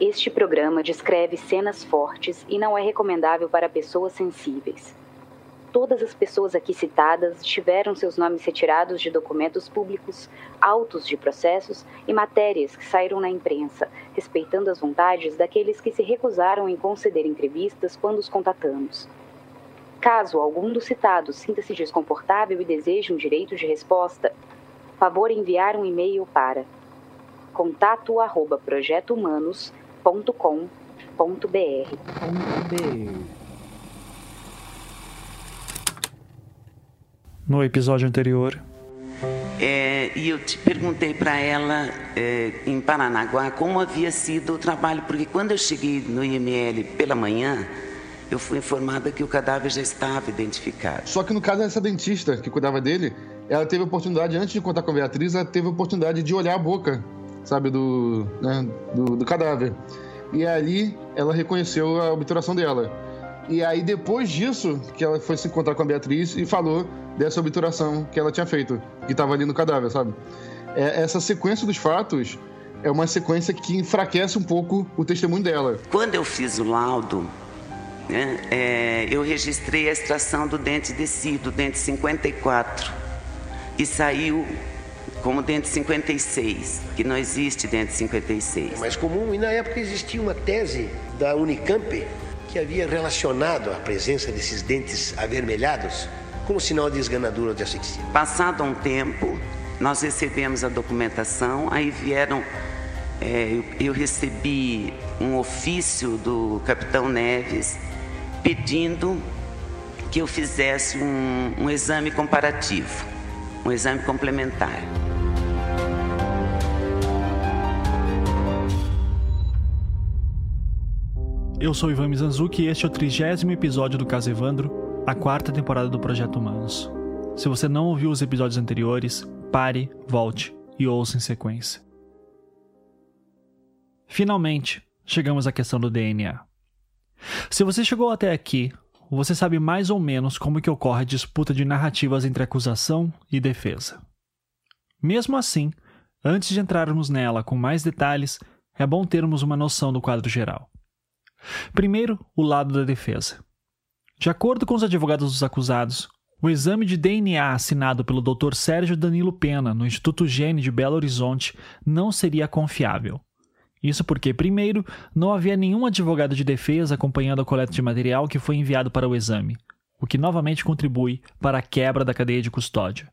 Este programa descreve cenas fortes e não é recomendável para pessoas sensíveis. Todas as pessoas aqui citadas tiveram seus nomes retirados de documentos públicos, autos de processos e matérias que saíram na imprensa, respeitando as vontades daqueles que se recusaram em conceder entrevistas quando os contatamos. Caso algum dos citados sinta-se desconfortável e deseje um direito de resposta, favor enviar um e-mail para contato@projetohumanos.com.br. No episódio anterior. E eu te perguntei para ela em Paranaguá como havia sido o trabalho, porque quando eu cheguei no IML pela manhã, eu fui informada que o cadáver já estava identificado. Só que no caso dessa dentista que cuidava dele, ela teve a oportunidade, antes de contar com a Beatriz, ela teve a oportunidade de olhar a boca, sabe, do cadáver. E ali ela reconheceu a obturação dela. E aí, depois disso, que ela foi se encontrar com a Beatriz e falou dessa obturação que ela tinha feito, que estava ali no cadáver, sabe? Essa sequência dos fatos é uma sequência que enfraquece um pouco o testemunho dela. Quando eu fiz o laudo, né, eu registrei a extração do dente decido, dente 54, e saiu como dente 56, que não existe dente 56. É mais comum, e na época existia uma tese da Unicamp, que havia relacionado a presença desses dentes avermelhados com o sinal de esganadura de asfixia. Passado um tempo, nós recebemos a documentação, aí vieram... eu recebi um ofício do capitão Neves pedindo que eu fizesse um exame comparativo, um exame complementar. Eu sou Ivan Mizanzuki e este é o 30º episódio do Caso Evandro, a 4ª temporada do Projeto Humanos. Se você não ouviu os episódios anteriores, pare, volte e ouça em sequência. Finalmente, chegamos à questão do DNA. Se você chegou até aqui, você sabe mais ou menos como que ocorre a disputa de narrativas entre acusação e defesa. Mesmo assim, antes de entrarmos nela com mais detalhes, é bom termos uma noção do quadro geral. Primeiro, o lado da defesa. De acordo com os advogados dos acusados, o exame de DNA assinado pelo Dr. Sérgio Danilo Pena no Instituto Gene de Belo Horizonte não seria confiável. Isso porque, primeiro, não havia nenhum advogado de defesa acompanhando a coleta de material que foi enviado para o exame, o que novamente contribui para a quebra da cadeia de custódia.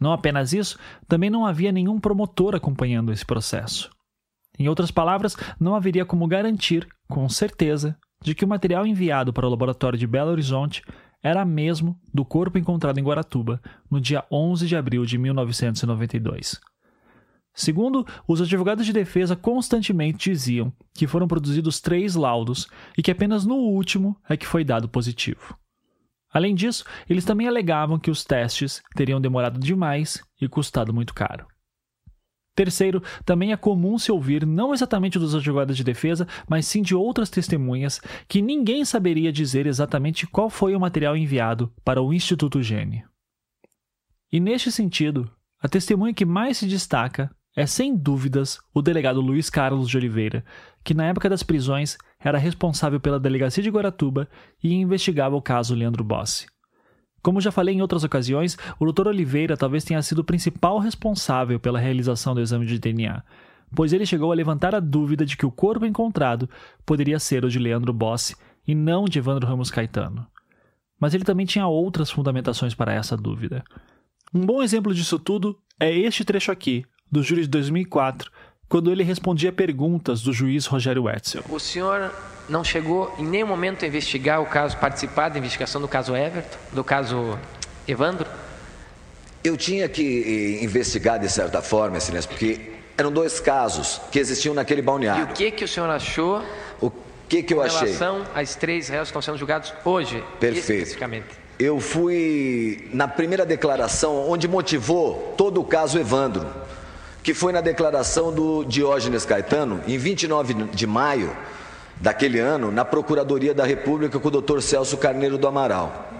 Não apenas isso, também não havia nenhum promotor acompanhando esse processo. Em outras palavras, não haveria como garantir, com certeza, de que o material enviado para o laboratório de Belo Horizonte era mesmo do corpo encontrado em Guaratuba, no dia 11 de abril de 1992. Segundo, os advogados de defesa constantemente diziam que foram produzidos 3 laudos e que apenas no último é que foi dado positivo. Além disso, eles também alegavam que os testes teriam demorado demais e custado muito caro. Terceiro, também é comum se ouvir, não exatamente dos advogados de defesa, mas sim de outras testemunhas, que ninguém saberia dizer exatamente qual foi o material enviado para o Instituto Gene. E neste sentido, a testemunha que mais se destaca é, sem dúvidas, o delegado Luiz Carlos de Oliveira, que na época das prisões era responsável pela delegacia de Guaratuba e investigava o caso Leandro Bossi. Como já falei em outras ocasiões, o Dr. Oliveira talvez tenha sido o principal responsável pela realização do exame de DNA, pois ele chegou a levantar a dúvida de que o corpo encontrado poderia ser o de Leandro Bossi e não de Evandro Ramos Caetano. Mas ele também tinha outras fundamentações para essa dúvida. Um bom exemplo disso tudo é este trecho aqui, do júri de 2004, quando ele respondia perguntas do juiz Rogério Wetzel. O senhor não chegou em nenhum momento a investigar o caso, participar da investigação do caso Everton, do caso Evandro? Eu tinha que investigar de certa forma, Excelência, porque eram 2 casos que existiam naquele balneário. E o que o senhor achou? O que eu achei? Em relação às 3 réus que estão sendo julgados hoje, especificamente. Eu fui na primeira declaração onde motivou todo o caso Evandro, que foi na declaração do Diógenes Caetano, em 29 de maio, daquele ano, na Procuradoria da República com o Dr. Celso Carneiro do Amaral.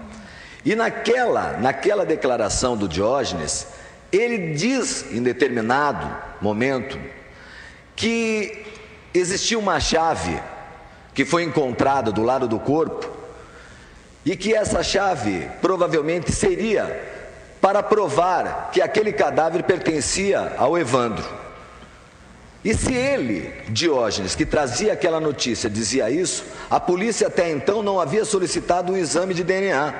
E naquela declaração do Diógenes, ele diz em determinado momento que existia uma chave que foi encontrada do lado do corpo e que essa chave provavelmente seria para provar que aquele cadáver pertencia ao Evandro. E se ele, Diógenes, que trazia aquela notícia, dizia isso, a polícia até então não havia solicitado um exame de DNA.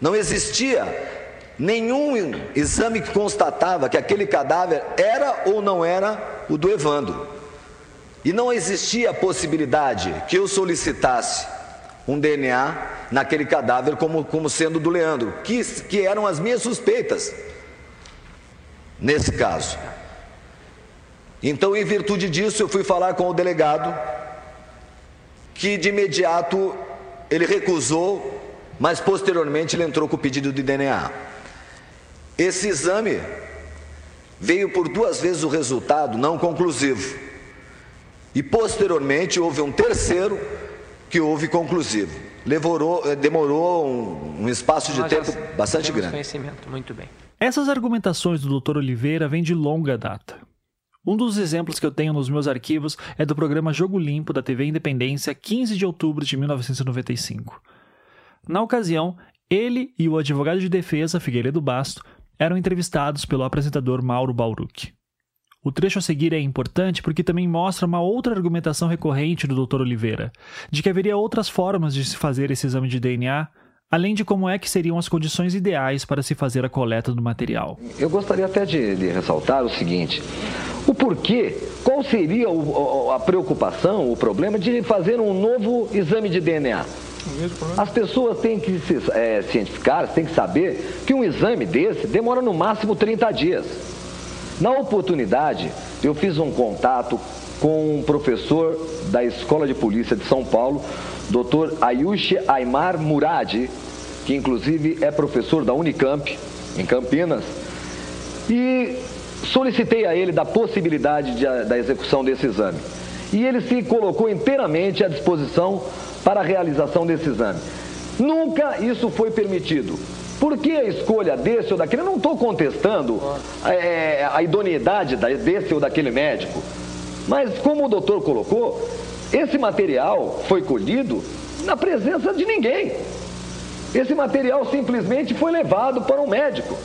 Não existia nenhum exame que constatava que aquele cadáver era ou não era o do Evandro. E não existia a possibilidade que eu solicitasse um DNA naquele cadáver como sendo do Leandro, que eram as minhas suspeitas nesse caso. Então, em virtude disso, eu fui falar com o delegado, que de imediato ele recusou, mas posteriormente ele entrou com o pedido de DNA. Esse exame veio por duas vezes o resultado não conclusivo. E posteriormente houve um terceiro que houve conclusivo. Demorou um espaço de tempo bastante grande. Conhecimento. Muito bem. Essas argumentações do Dr. Oliveira vêm de longa data. Um dos exemplos que eu tenho nos meus arquivos é do programa Jogo Limpo da TV Independência, 15 de outubro de 1995. Na ocasião, ele e o advogado de defesa, Figueiredo Basto, eram entrevistados pelo apresentador Mauro Baurucchi. O trecho a seguir é importante porque também mostra uma outra argumentação recorrente do Dr. Oliveira, de que haveria outras formas de se fazer esse exame de DNA, além de como é que seriam as condições ideais para se fazer a coleta do material. Eu gostaria até de ressaltar o seguinte, o porquê, qual seria a preocupação, o problema de fazer um novo exame de DNA? As pessoas têm que se cientificar, têm que saber que um exame desse demora no máximo 30 dias. Na oportunidade, eu fiz um contato com um professor da Escola de Polícia de São Paulo, Dr. Ayush Aymar Murad, que inclusive é professor da Unicamp, em Campinas, e solicitei a ele da possibilidade da execução desse exame. E ele se colocou inteiramente à disposição para a realização desse exame. Nunca isso foi permitido. Por que a escolha desse ou daquele? Eu não estou contestando a idoneidade desse ou daquele médico. Mas como o doutor colocou, esse material foi colhido na presença de ninguém. Esse material simplesmente foi levado para um médico.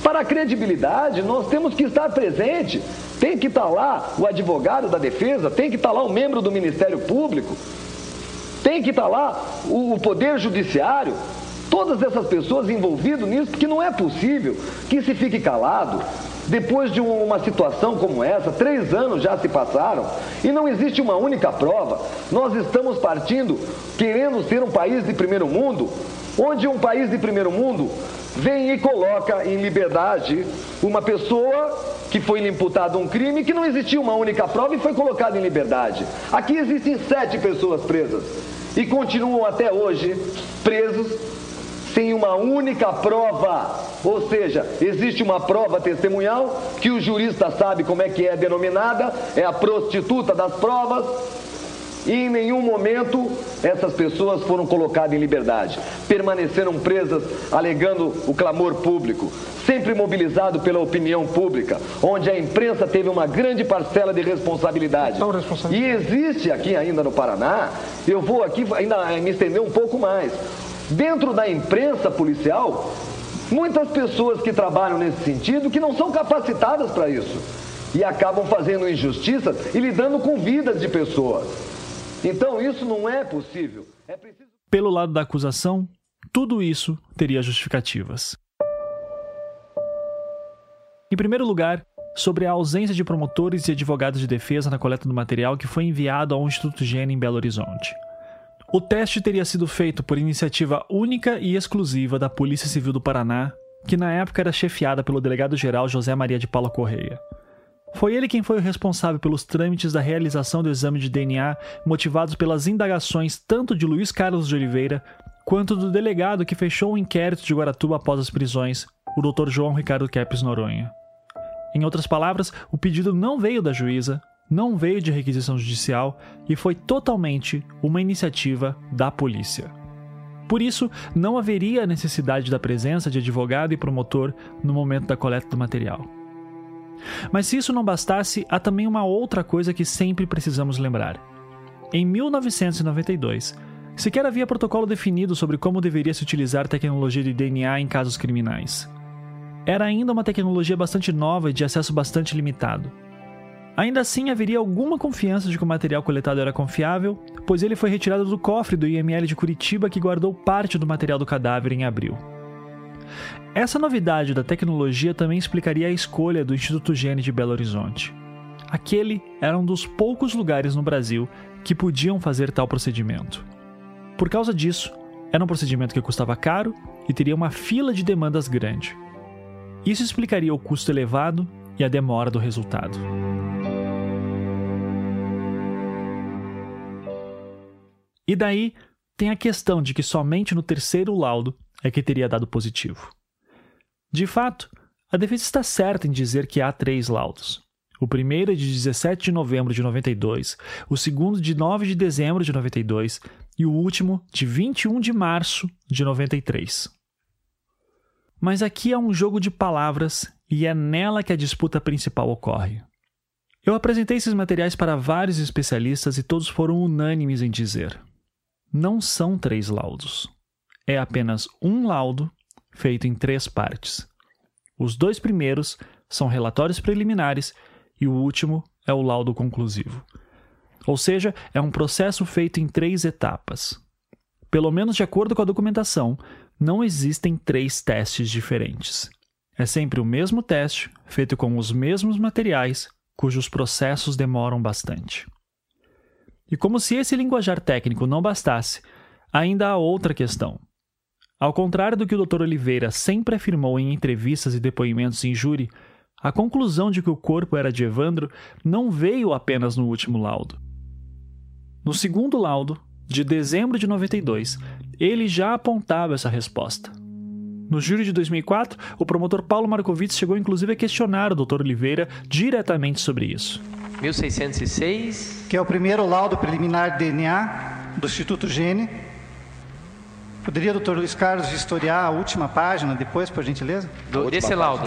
Para a credibilidade, nós temos que estar presente. Tem que estar lá o advogado da defesa, tem que estar lá o membro do Ministério Público. Tem que estar lá o Poder Judiciário, todas essas pessoas envolvidas nisso, porque não é possível que se fique calado depois de uma situação como essa. 3 anos já se passaram e não existe uma única prova. Nós estamos partindo, querendo ser um país de primeiro mundo, onde um país de primeiro mundo vem e coloca em liberdade uma pessoa que foi lhe imputado um crime, que não existia uma única prova e foi colocado em liberdade. Aqui existem 7 pessoas presas e continuam até hoje presos sem uma única prova. Ou seja, existe uma prova testemunhal que o jurista sabe como é que é denominada, é a prostituta das provas, e em nenhum momento essas pessoas foram colocadas em liberdade. Permaneceram presas alegando o clamor público, sempre mobilizado pela opinião pública, onde a imprensa teve uma grande parcela de responsabilidade. E existe aqui ainda no Paraná, eu vou aqui ainda me estender um pouco mais, dentro da imprensa policial, muitas pessoas que trabalham nesse sentido que não são capacitadas para isso e acabam fazendo injustiças e lidando com vidas de pessoas. Então isso não é possível. É preciso... Pelo lado da acusação, tudo isso teria justificativas. Em primeiro lugar, sobre a ausência de promotores e advogados de defesa na coleta do material que foi enviado ao Instituto Gene em Belo Horizonte. O teste teria sido feito por iniciativa única e exclusiva da Polícia Civil do Paraná, que na época era chefiada pelo delegado-geral José Maria de Paula Correia. Foi ele quem foi o responsável pelos trâmites da realização do exame de DNA, motivados pelas indagações tanto de Luiz Carlos de Oliveira, quanto do delegado que fechou o inquérito de Guaratuba após as prisões, o Dr. João Ricardo Kepes Noronha. Em outras palavras, o pedido não veio da juíza, não veio de requisição judicial e foi totalmente uma iniciativa da polícia. Por isso, não haveria necessidade da presença de advogado e promotor no momento da coleta do material. Mas se isso não bastasse, há também uma outra coisa que sempre precisamos lembrar. Em 1992, sequer havia protocolo definido sobre como deveria se utilizar tecnologia de DNA em casos criminais. Era ainda uma tecnologia bastante nova e de acesso bastante limitado. Ainda assim, haveria alguma confiança de que o material coletado era confiável, pois ele foi retirado do cofre do IML de Curitiba, que guardou parte do material do cadáver em abril. Essa novidade da tecnologia também explicaria a escolha do Instituto Gene de Belo Horizonte. Aquele era um dos poucos lugares no Brasil que podiam fazer tal procedimento. Por causa disso, era um procedimento que custava caro e teria uma fila de demandas grande. Isso explicaria o custo elevado e a demora do resultado. E daí, tem a questão de que somente no terceiro laudo é que teria dado positivo. De fato, a defesa está certa em dizer que há 3 laudos. O primeiro é de 17 de novembro de 92, o segundo de 9 de dezembro de 92 e o último de 21 de março de 93. Mas aqui é um jogo de palavras e é nela que a disputa principal ocorre. Eu apresentei esses materiais para vários especialistas e todos foram unânimes em dizer: não são 3 laudos. É apenas um laudo feito em 3 partes. Os 2 primeiros são relatórios preliminares e o último é o laudo conclusivo. Ou seja, é um processo feito em 3 etapas. Pelo menos de acordo com a documentação, não existem 3 testes diferentes. É sempre o mesmo teste, feito com os mesmos materiais, cujos processos demoram bastante. E como se esse linguajar técnico não bastasse, ainda há outra questão. Ao contrário do que o Dr. Oliveira sempre afirmou em entrevistas e depoimentos em júri, a conclusão de que o corpo era de Evandro não veio apenas no último laudo. No segundo laudo, de dezembro de 92, ele já apontava essa resposta. No júri de 2004, o promotor Paulo Marcovitz chegou inclusive a questionar o Dr. Oliveira diretamente sobre isso. 1606, que é o primeiro laudo preliminar de DNA do Instituto Gene. Poderia, Dr. Luiz Carlos, historiar a última página depois, por gentileza? Desse laudo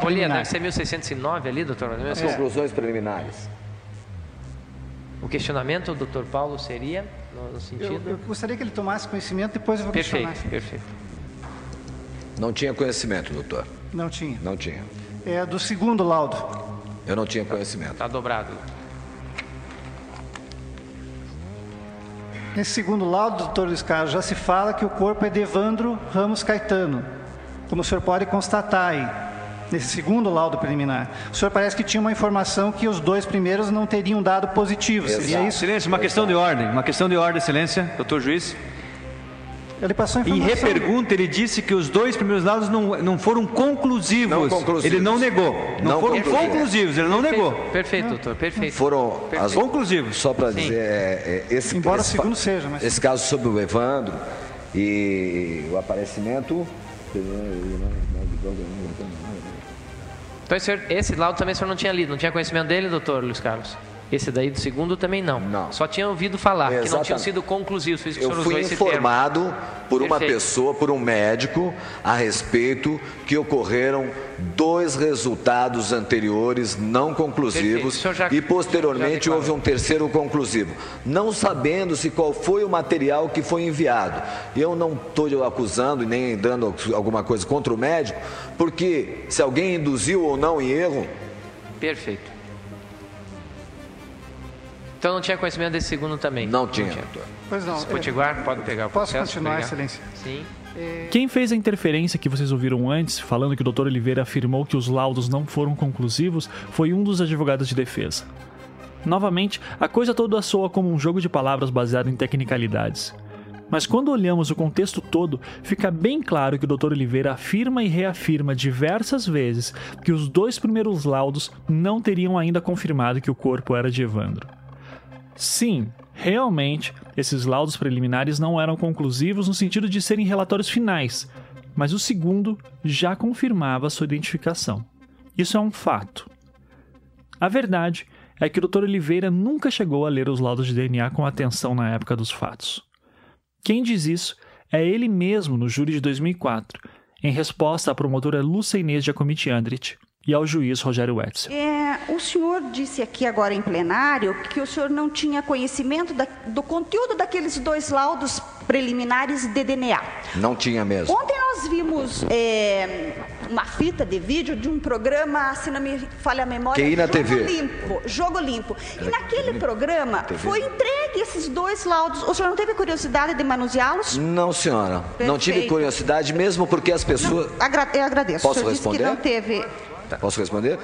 preliminar. Olha, deve ser 1609 ali, doutor. As conclusões preliminares. O questionamento, doutor Paulo, seria no sentido... Eu gostaria que ele tomasse conhecimento, depois eu vou questionar. Perfeito. Não tinha conhecimento, doutor. Não tinha. É do segundo laudo. Eu não tinha conhecimento. Está dobrado. Nesse segundo laudo, doutor Luiz Carlos, já se fala que o corpo é de Evandro Ramos Caetano, como o senhor pode constatar aí, nesse segundo laudo preliminar. O senhor parece que tinha uma informação que os 2 primeiros não teriam dado positivo. Exato. Seria isso? Excelência, uma questão de ordem. Uma questão de ordem, excelência, doutor juiz. Ele passou a informação. Em repergunta, ele disse que os 2 primeiros laudos não foram conclusivos. Ele não negou. Não foram conclusivos, ele não negou. Perfeito, doutor, perfeito. Conclusivos. Só para dizer, esse caso sobre o Evandro e o aparecimento... Então, esse laudo também o senhor não tinha lido, não tinha conhecimento dele, doutor Luiz Carlos? Esse daí do segundo também não. Só tinha ouvido falar, exatamente, que não tinham sido conclusivos. Eu fui informado por uma pessoa, por um médico, a respeito que ocorreram 2 resultados anteriores não conclusivos e posteriormente houve um terceiro conclusivo. Não sabendo-se qual foi o material que foi enviado. Eu não estou acusando nem dando alguma coisa contra o médico, porque se alguém induziu ou não em erro... Perfeito. Então não tinha conhecimento desse segundo também? Não tinha. Pois não. Potiguar, pode pegar o processo. Posso continuar, excelência? Sim. Quem fez a interferência que vocês ouviram antes, falando que o Dr. Oliveira afirmou que os laudos não foram conclusivos, foi um dos advogados de defesa. Novamente, a coisa toda soa como um jogo de palavras baseado em tecnicalidades. Mas quando olhamos o contexto todo, fica bem claro que o Dr. Oliveira afirma e reafirma diversas vezes que os 2 primeiros laudos não teriam ainda confirmado que o corpo era de Evandro. Sim, realmente, esses laudos preliminares não eram conclusivos no sentido de serem relatórios finais, mas o segundo já confirmava sua identificação. Isso é um fato. A verdade é que o Dr. Oliveira nunca chegou a ler os laudos de DNA com atenção na época dos fatos. Quem diz isso é ele mesmo no júri de 2004, em resposta à promotora Lúcia Inês de Acomite Andrit, e ao juiz Rogério Wetzel. O senhor disse aqui agora em plenário que o senhor não tinha conhecimento do conteúdo daqueles dois laudos preliminares de DNA. Não tinha mesmo. Ontem nós vimos uma fita de vídeo de um programa, se não me falha a memória, Jogo Limpo. E naquele programa foi entregue esses dois laudos. O senhor não teve curiosidade de manuseá-los? Não, senhora. Perfeito. Não tive curiosidade mesmo porque as pessoas... Não, eu agradeço. Posso responder? Que não teve... Posso responder?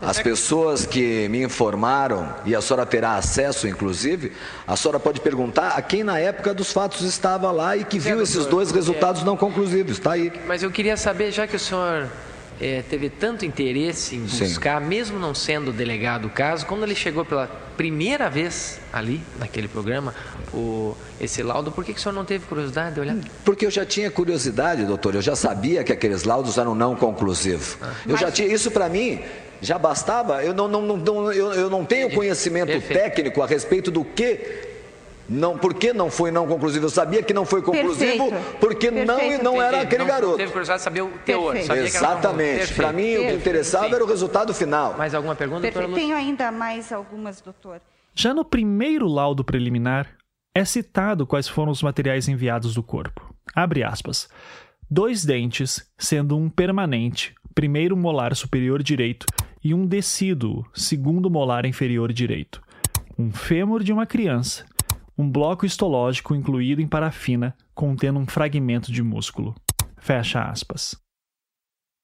As pessoas que me informaram, e a senhora terá acesso, inclusive, a senhora pode perguntar a quem na época dos fatos estava lá e que viu esses dois resultados não conclusivos. Está aí. Mas eu queria saber, já que o senhor teve tanto interesse em buscar, mesmo não sendo delegado o caso, quando ele chegou pela primeira vez ali, naquele programa, esse laudo, por que o senhor não teve curiosidade de olhar? Porque eu já tinha curiosidade, doutor, eu já sabia que aqueles laudos eram não conclusivos. Isso para mim... Já bastava, eu não tenho conhecimento técnico a respeito do que, por que não foi não conclusivo. Eu sabia que não foi conclusivo porque não era aquele garoto. Não teve curiosidade de saber o teor. Exatamente. Para mim, o que interessava era o resultado final. Mais alguma pergunta, doutor? Tenho ainda mais algumas, doutor. Já no primeiro laudo preliminar, é citado quais foram os materiais enviados do corpo. Abre aspas. 2 dentes, sendo um permanente, primeiro molar superior direito, e um decíduo, segundo molar inferior direito, um fêmur de uma criança, um bloco histológico incluído em parafina contendo um fragmento de músculo. Fecha aspas.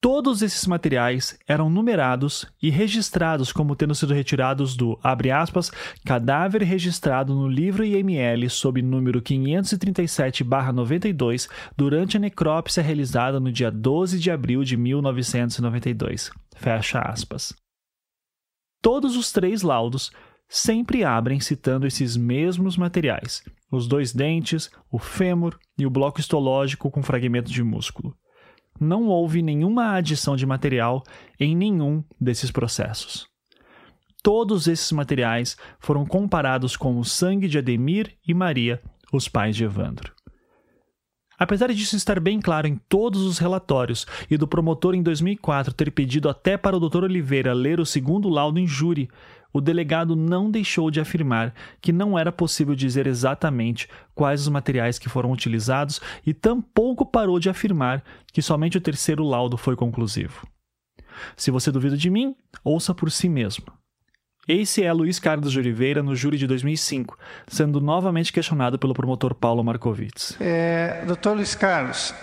Todos esses materiais eram numerados e registrados como tendo sido retirados do, abre aspas, cadáver registrado no livro IML sob número 537/92 durante a necrópsia realizada no dia 12 de abril de 1992. Fecha aspas. Todos os três laudos sempre abrem citando esses mesmos materiais, os 2 dentes, o fêmur e o bloco histológico com fragmento de músculo. Não houve nenhuma adição de material em nenhum desses processos. Todos esses materiais foram comparados com o sangue de Ademir e Maria, os pais de Evandro. Apesar disso estar bem claro em todos os relatórios e do promotor em 2004 ter pedido até para o Dr. Oliveira ler o segundo laudo em júri, o delegado não deixou de afirmar que não era possível dizer exatamente quais os materiais que foram utilizados e tampouco parou de afirmar que somente o terceiro laudo foi conclusivo. Se você duvida de mim, ouça por si mesmo. Esse é Luiz Carlos de Oliveira no júri de 2005, sendo novamente questionado pelo promotor Paulo Marcovitz. Doutor Luiz Carlos,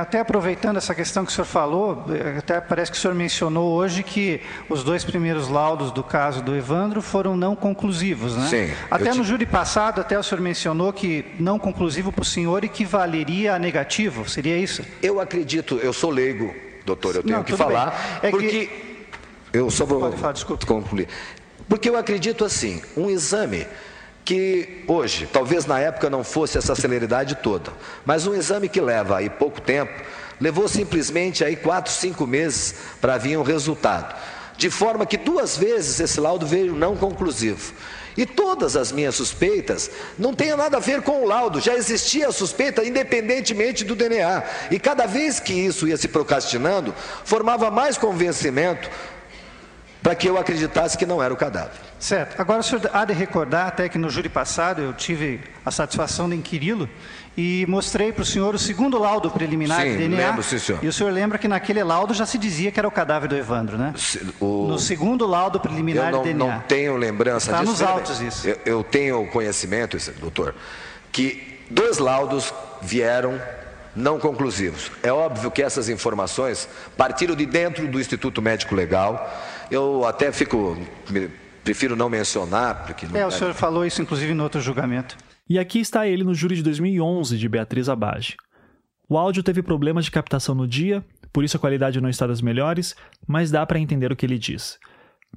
até aproveitando essa questão que o senhor falou, até parece que o senhor mencionou hoje que os dois primeiros laudos do caso do Evandro foram não conclusivos, né? Sim. Até no júri passado, até o senhor mencionou que não conclusivo para o senhor equivaleria a negativo, seria isso? Eu acredito, eu sou leigo, doutor, eu tenho que falar, porque... Eu só vou concluir. Porque eu acredito assim, um exame que hoje, talvez na época não fosse essa celeridade toda, mas um exame que leva aí pouco tempo, levou simplesmente aí 4 a 5 meses para vir um resultado. De forma que 2 vezes esse laudo veio não conclusivo. E todas as minhas suspeitas não têm nada a ver com o laudo, já existia a suspeita independentemente do DNA. E cada vez que isso ia se procrastinando, formava mais convencimento para que eu acreditasse que não era o cadáver. Certo. Agora o senhor há de recordar até que no júri passado eu tive a satisfação de inquiri-lo e mostrei para o senhor o segundo laudo preliminar de DNA. Lembro, sim, senhor. E o senhor lembra que naquele laudo já se dizia que era o cadáver do Evandro, né? No segundo laudo preliminar de DNA. Eu não tenho lembrança disso. Está nos autos isso. Eu tenho conhecimento, doutor, que 2 laudos vieram não conclusivos. É óbvio que essas informações partiram de dentro do Instituto Médico Legal. Eu até prefiro não mencionar. Porque não... o senhor falou isso, inclusive, no outro julgamento. E aqui está ele no júri de 2011, de Beatriz Abage. O áudio teve problemas de captação no dia, por isso a qualidade não está das melhores, mas dá para entender o que ele diz.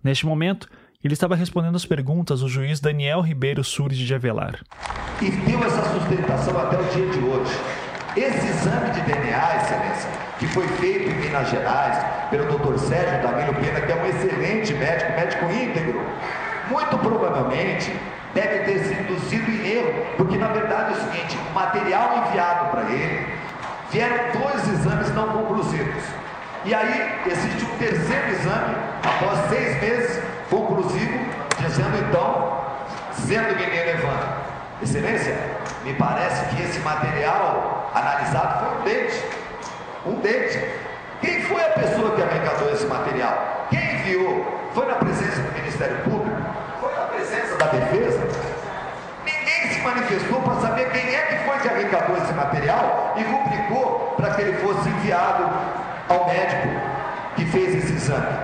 Neste momento, ele estava respondendo as perguntas do juiz Daniel Ribeiro Surge de Avelar. E deu essa sustentação até o dia de hoje. Esse exame de DNA, excelência, que foi feito em Minas Gerais pelo doutor Sérgio Danilo Pena, que é um excelente médico, médico íntegro, muito provavelmente deve ter sido induzido em erro, porque na verdade é o seguinte, o material enviado para ele, vieram 2 exames não conclusivos. E aí existe um terceiro exame, após 6 meses, conclusivo, dizendo então, sendo ninguém levanta. Excelência, me parece que esse material analisado foi um dente. Um dente. Quem foi a pessoa que arrecadou esse material? Quem enviou? Foi na presença do Ministério Público? Foi na presença da Defesa? Ninguém se manifestou para saber quem é que foi que arrecadou esse material e rubricou para que ele fosse enviado ao médico que fez esse exame.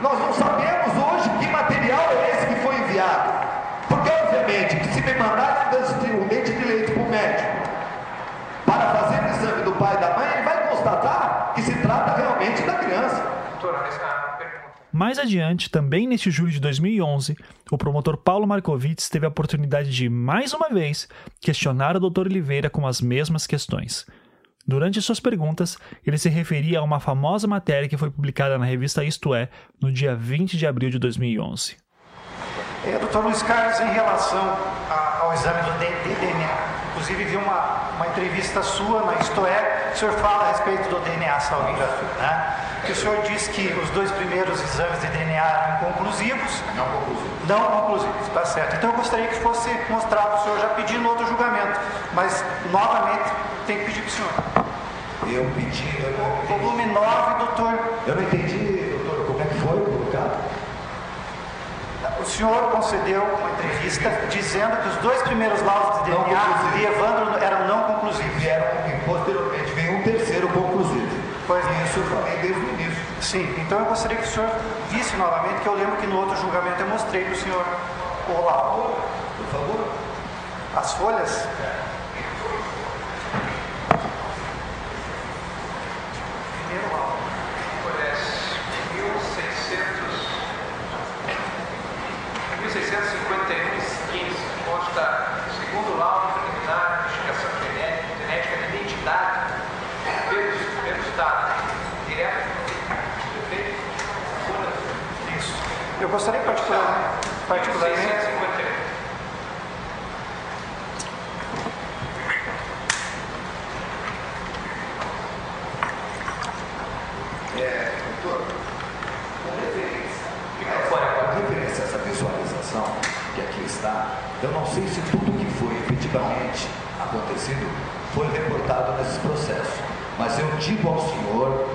Nós não sabemos hoje que material é esse que foi enviado. Porque, obviamente, que se me mandasse um dente de leite para o médico para fazer o exame do pai e da mãe, ele vai constatar que se trata realmente da criança. Mais adiante, também neste julho de 2011, o promotor Paulo Marcovitz teve a oportunidade de, mais uma vez, questionar o Dr. Oliveira com as mesmas questões. Durante suas perguntas, ele se referia a uma famosa matéria que foi publicada na revista Isto É, no dia 20 de abril de 2011. Dr. Luiz Carlos, em relação ao exame do DNA, inclusive vi uma entrevista sua na Isto É, o senhor fala a respeito do DNA, salvo engano, né? Que o senhor diz que os 2 primeiros exames de DNA eram inconclusivos. Não conclusivos. Não conclusivos, tá certo. Então eu gostaria que fosse mostrado o senhor já pedindo outro julgamento, mas novamente tem que pedir para o senhor. Eu pedi... Volume 9, doutor. Eu não entendi, doutor, como é que foi colocado? O senhor concedeu uma entrevista dizendo que os 2 primeiros laudos de DNA de Evandro eram não conclusivos. E posteriormente veio um terceiro conclusivo. Pois é. Isso eu falei desde o início. Sim, então eu gostaria que o senhor visse novamente, que eu lembro que no outro julgamento eu mostrei para o senhor o laudo. Por favor. As folhas? Primeiro laudo. Segundo laudo preliminar, investigação genética da identidade pelos dados direto do defeito. Isso. Eu gostaria particularmente. Doutor, com referência a essa visualização que aqui está, eu não sei se tudo que foi efetivamente acontecido foi reportado nesse processo, mas eu digo ao senhor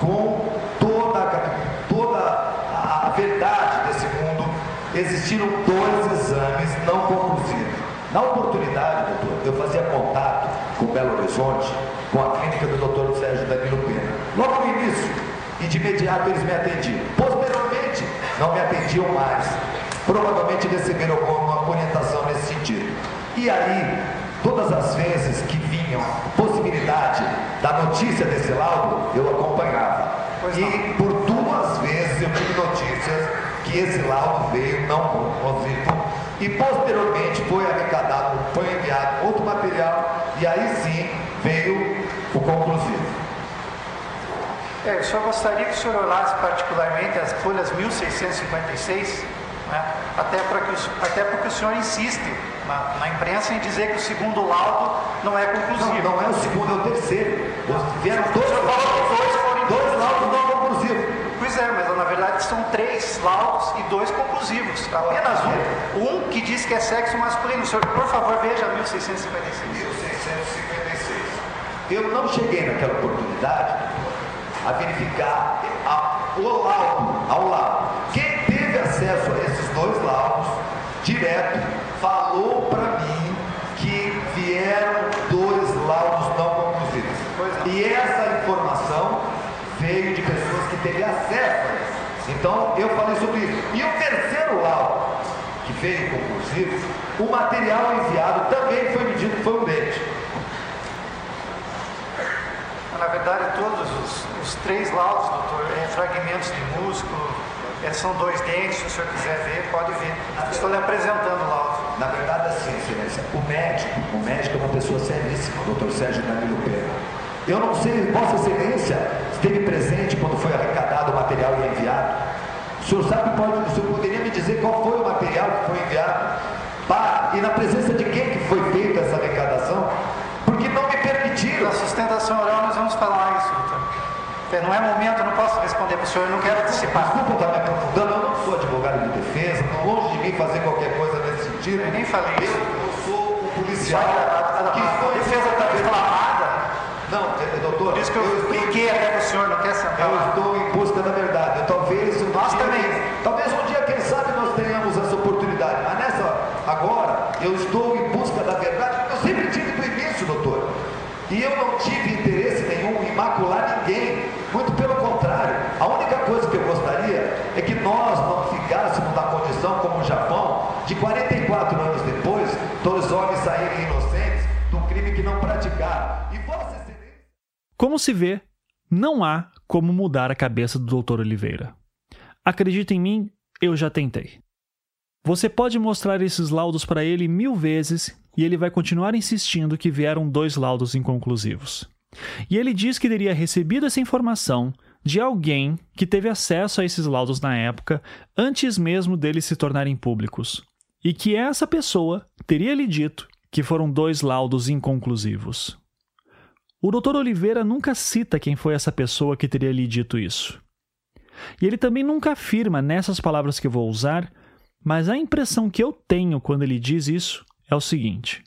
com toda a verdade desse mundo, existiram 2 exames não conclusivos. Na oportunidade, doutor, eu fazia contato com Belo Horizonte, com a clínica do doutor Sérgio Danilo Pena, logo no início, e de imediato eles me atendiam. Posteriormente, não me atendiam mais. Provavelmente receberam alguma orientação nesse sentido. E aí, todas as vezes que vinham possibilidade da notícia desse laudo, eu acompanhava. E por 2 vezes eu tive notícias que esse laudo veio não conclusivo. E posteriormente foi arrecadado, foi enviado outro material e aí sim veio o conclusivo. Eu só gostaria que o senhor olhasse particularmente as folhas 1656, né? Até porque o senhor insiste na imprensa em dizer que o segundo laudo não é conclusivo. Não, não é o segundo, é o terceiro. Vieram 2 laudos não conclusivos. Pois é, mas na verdade são 3 laudos e 2 conclusivos. Apenas um que diz que é sexo masculino. O senhor, por favor, veja 1656. 1656. Eu não cheguei naquela oportunidade a verificar o laudo ao laudo. Quem teve acesso a esses 2 laudos, direto, falou para mim que vieram 2 laudos não conclusivos. E essa informação veio de pessoas que teve acesso a isso. Então, eu falei sobre isso. E o terceiro laudo, que veio conclusivo, o material enviado também foi medido que foi um dente. Na verdade, todos os 3 laudos, doutor, fragmentos de músculo, são 2 dentes, se o senhor quiser ver, pode ver. Estou lhe apresentando o laudo. Na verdade, assim, excelência, o médico é uma pessoa seríssima, o doutor Sérgio Danilo Pena. Eu não sei, vossa excelência esteve presente quando foi arrecadado o material e enviado. O senhor sabe, o senhor poderia me dizer qual foi o material que foi enviado? E na presença de quem que foi feita essa arrecadação? Porque não me permitiram. Na sustentação oral nós vamos falar isso, doutor. não é momento, eu não posso responder para o senhor, eu não quero antecipar. Desculpa, tá me aprofundando, eu não sou advogado de defesa, estou longe de mim fazer qualquer coisa nesse sentido. Eu nem falei isso. Eu sou um policial. A defesa está reclamada? Não, doutor. Por isso que eu expliquei até para o senhor, não quer saber. Eu estou em busca da verdade. Eu, talvez um nós dia, também. Talvez um dia, quem sabe, nós tenhamos essa oportunidade. Mas nessa, agora, eu estou em busca da verdade, porque eu sempre tive do início, doutor. E eu não tive interesse nenhum em macular ninguém, muito pelo contrário. A única coisa que eu gostaria é que nós não ficássemos na condição como o Japão, de 44 anos depois, todos os homens saírem inocentes de um crime que não praticaram. E Vossa Excelência... Como se vê, não há como mudar a cabeça do Dr. Oliveira. Acredita em mim, eu já tentei. Você pode mostrar esses laudos para ele 1000 vezes... e ele vai continuar insistindo que vieram 2 laudos inconclusivos. E ele diz que teria recebido essa informação de alguém que teve acesso a esses laudos na época, antes mesmo deles se tornarem públicos. E que essa pessoa teria lhe dito que foram 2 laudos inconclusivos. O Dr. Oliveira nunca cita quem foi essa pessoa que teria lhe dito isso. E ele também nunca afirma nessas palavras que eu vou usar, mas a impressão que eu tenho quando ele diz isso é o seguinte: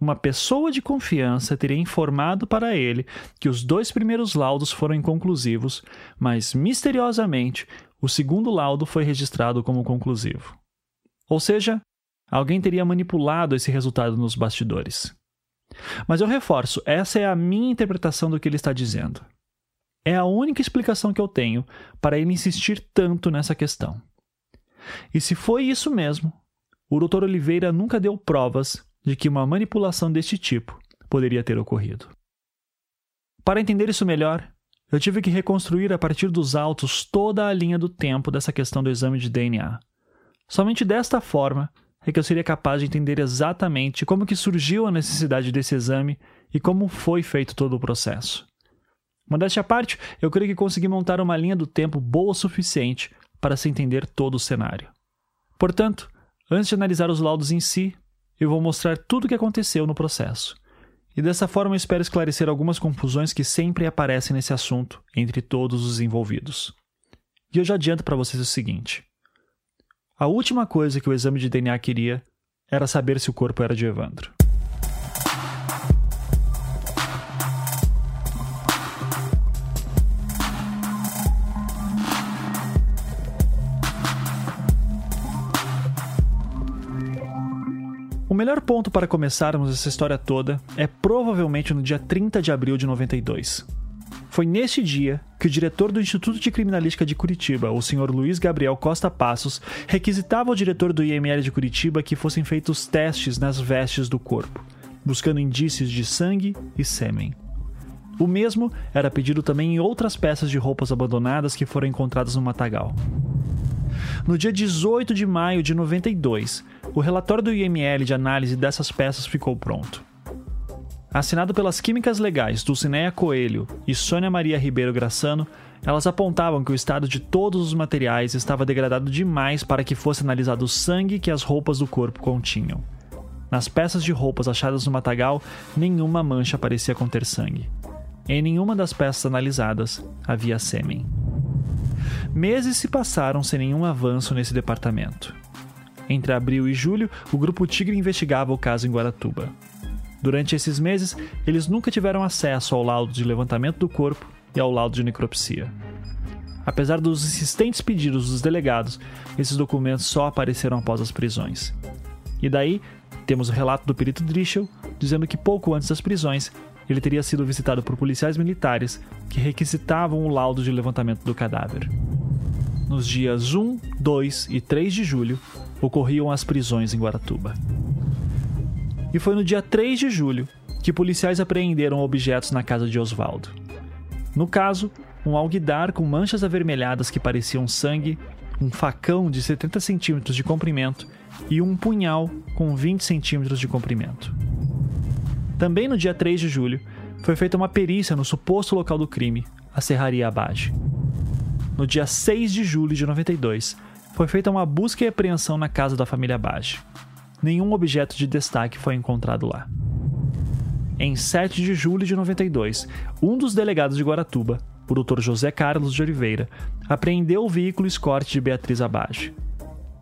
uma pessoa de confiança teria informado para ele que os 2 primeiros laudos foram inconclusivos, mas, misteriosamente, o 2º laudo foi registrado como conclusivo. Ou seja, alguém teria manipulado esse resultado nos bastidores. Mas eu reforço, essa é a minha interpretação do que ele está dizendo. É a única explicação que eu tenho para ele insistir tanto nessa questão. E se foi isso mesmo, o Dr. Oliveira nunca deu provas de que uma manipulação deste tipo poderia ter ocorrido. Para entender isso melhor, eu tive que reconstruir a partir dos autos toda a linha do tempo dessa questão do exame de DNA. Somente desta forma é que eu seria capaz de entender exatamente como que surgiu a necessidade desse exame e como foi feito todo o processo. Modéstia à parte, eu creio que consegui montar uma linha do tempo boa o suficiente para se entender todo o cenário. Portanto, antes de analisar os laudos em si, eu vou mostrar tudo o que aconteceu no processo. E dessa forma eu espero esclarecer algumas confusões que sempre aparecem nesse assunto entre todos os envolvidos. E eu já adianto para vocês o seguinte: a última coisa que o exame de DNA queria era saber se o corpo era de Evandro. O melhor ponto para começarmos essa história toda é provavelmente no dia 30 de abril de 92. Foi neste dia que o diretor do Instituto de Criminalística de Curitiba, o senhor Luiz Gabriel Costa Passos, requisitava ao diretor do IML de Curitiba que fossem feitos testes nas vestes do corpo, buscando indícios de sangue e sêmen. O mesmo era pedido também em outras peças de roupas abandonadas que foram encontradas no Matagal. No dia 18 de maio de 92, o relatório do IML de análise dessas peças ficou pronto. Assinado pelas químicas legais Dulcineia Coelho e Sônia Maria Ribeiro Graçano, elas apontavam que o estado de todos os materiais estava degradado demais para que fosse analisado o sangue que as roupas do corpo continham. Nas peças de roupas achadas no Matagal, nenhuma mancha parecia conter sangue. Em nenhuma das peças analisadas havia sêmen. Meses se passaram sem nenhum avanço nesse departamento. Entre abril e julho, o Grupo Tigre investigava o caso em Guaratuba. Durante esses meses, eles nunca tiveram acesso ao laudo de levantamento do corpo e ao laudo de necropsia. Apesar dos insistentes pedidos dos delegados, esses documentos só apareceram após as prisões. E daí, temos o relato do perito Drischel, dizendo que pouco antes das prisões, ele teria sido visitado por policiais militares que requisitavam o laudo de levantamento do cadáver. Nos dias 1, 2 e 3 de julho, ocorriam as prisões em Guaratuba. E foi no dia 3 de julho que policiais apreenderam objetos na casa de Oswaldo. No caso, um alguidar com manchas avermelhadas que pareciam sangue, um facão de 70 centímetros de comprimento e um punhal com 20 centímetros de comprimento. Também no dia 3 de julho, foi feita uma perícia no suposto local do crime, a Serraria Abage. No dia 6 de julho de 92, foi feita uma busca e apreensão na casa da família Abage. Nenhum objeto de destaque foi encontrado lá. Em 7 de julho de 92, um dos delegados de Guaratuba, o Dr. José Carlos de Oliveira, apreendeu o veículo escorte de Beatriz Abage.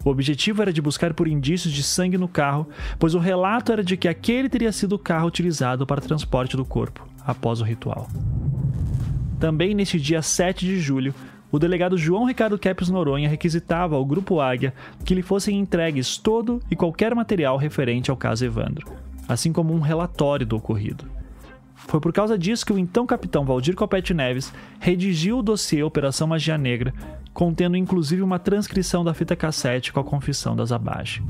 O objetivo era de buscar por indícios de sangue no carro, pois o relato era de que aquele teria sido o carro utilizado para transporte do corpo, após o ritual. Também neste dia 7 de julho, o delegado João Ricardo Kepes Noronha requisitava ao Grupo Águia que lhe fossem entregues todo e qualquer material referente ao caso Evandro, assim como um relatório do ocorrido. Foi por causa disso que o então capitão Valdir Copete Neves redigiu o dossiê Operação Magia Negra, contendo inclusive uma transcrição da fita cassete com a confissão das Abage.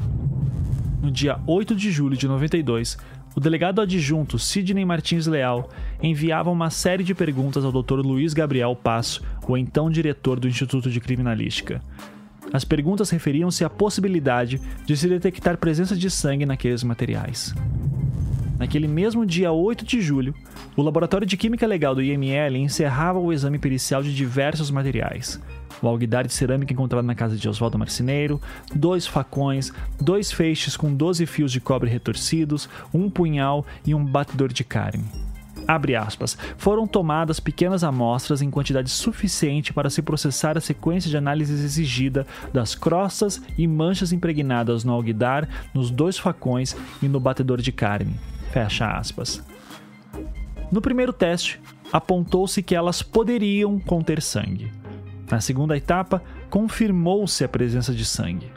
No dia 8 de julho de 92, o delegado adjunto Sidney Martins Leal enviava uma série de perguntas ao Dr. Luiz Gabriel Passo, o então diretor do Instituto de Criminalística. As perguntas referiam-se à possibilidade de se detectar presença de sangue naqueles materiais. Naquele mesmo dia 8 de julho, o Laboratório de Química Legal do IML encerrava o exame pericial de diversos materiais. O alguidar de cerâmica encontrado na casa de Oswaldo Marcineiro, 2 facões, 2 feixes com 12 fios de cobre retorcidos, 1 punhal e 1 batedor de carne. Abre aspas, foram tomadas pequenas amostras em quantidade suficiente para se processar a sequência de análises exigida das crostas e manchas impregnadas no alguidar, nos 2 facões e no batedor de carne. Fecha aspas. No primeiro teste, apontou-se que elas poderiam conter sangue. Na segunda etapa, confirmou-se a presença de sangue.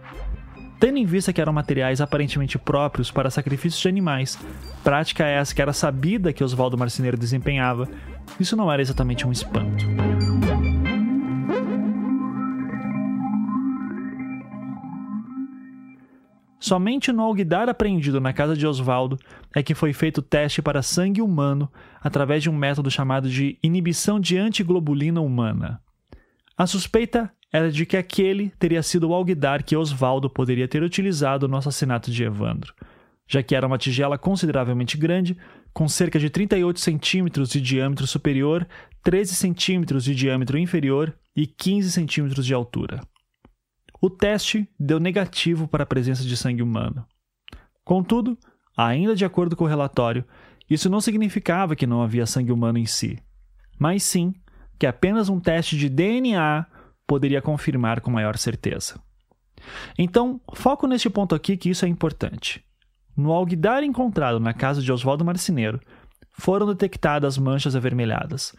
Tendo em vista que eram materiais aparentemente próprios para sacrifícios de animais, prática essa que era sabida que Oswaldo Marcineiro desempenhava, isso não era exatamente um espanto. Somente no alguidar apreendido na casa de Oswaldo é que foi feito o teste para sangue humano através de um método chamado de inibição de antiglobulina humana. A suspeita era de que aquele teria sido o alguidar que Oswaldo poderia ter utilizado no assassinato de Evandro, já que era uma tigela consideravelmente grande, com cerca de 38 centímetros de diâmetro superior, 13 centímetros de diâmetro inferior e 15 centímetros de altura. O teste deu negativo para a presença de sangue humano. Contudo, ainda de acordo com o relatório, isso não significava que não havia sangue humano em si, mas sim que apenas um teste de DNA poderia confirmar com maior certeza. Então, foco neste ponto aqui que isso é importante. No alguidar encontrado na casa de Oswaldo Marcineiro, foram detectadas manchas avermelhadas.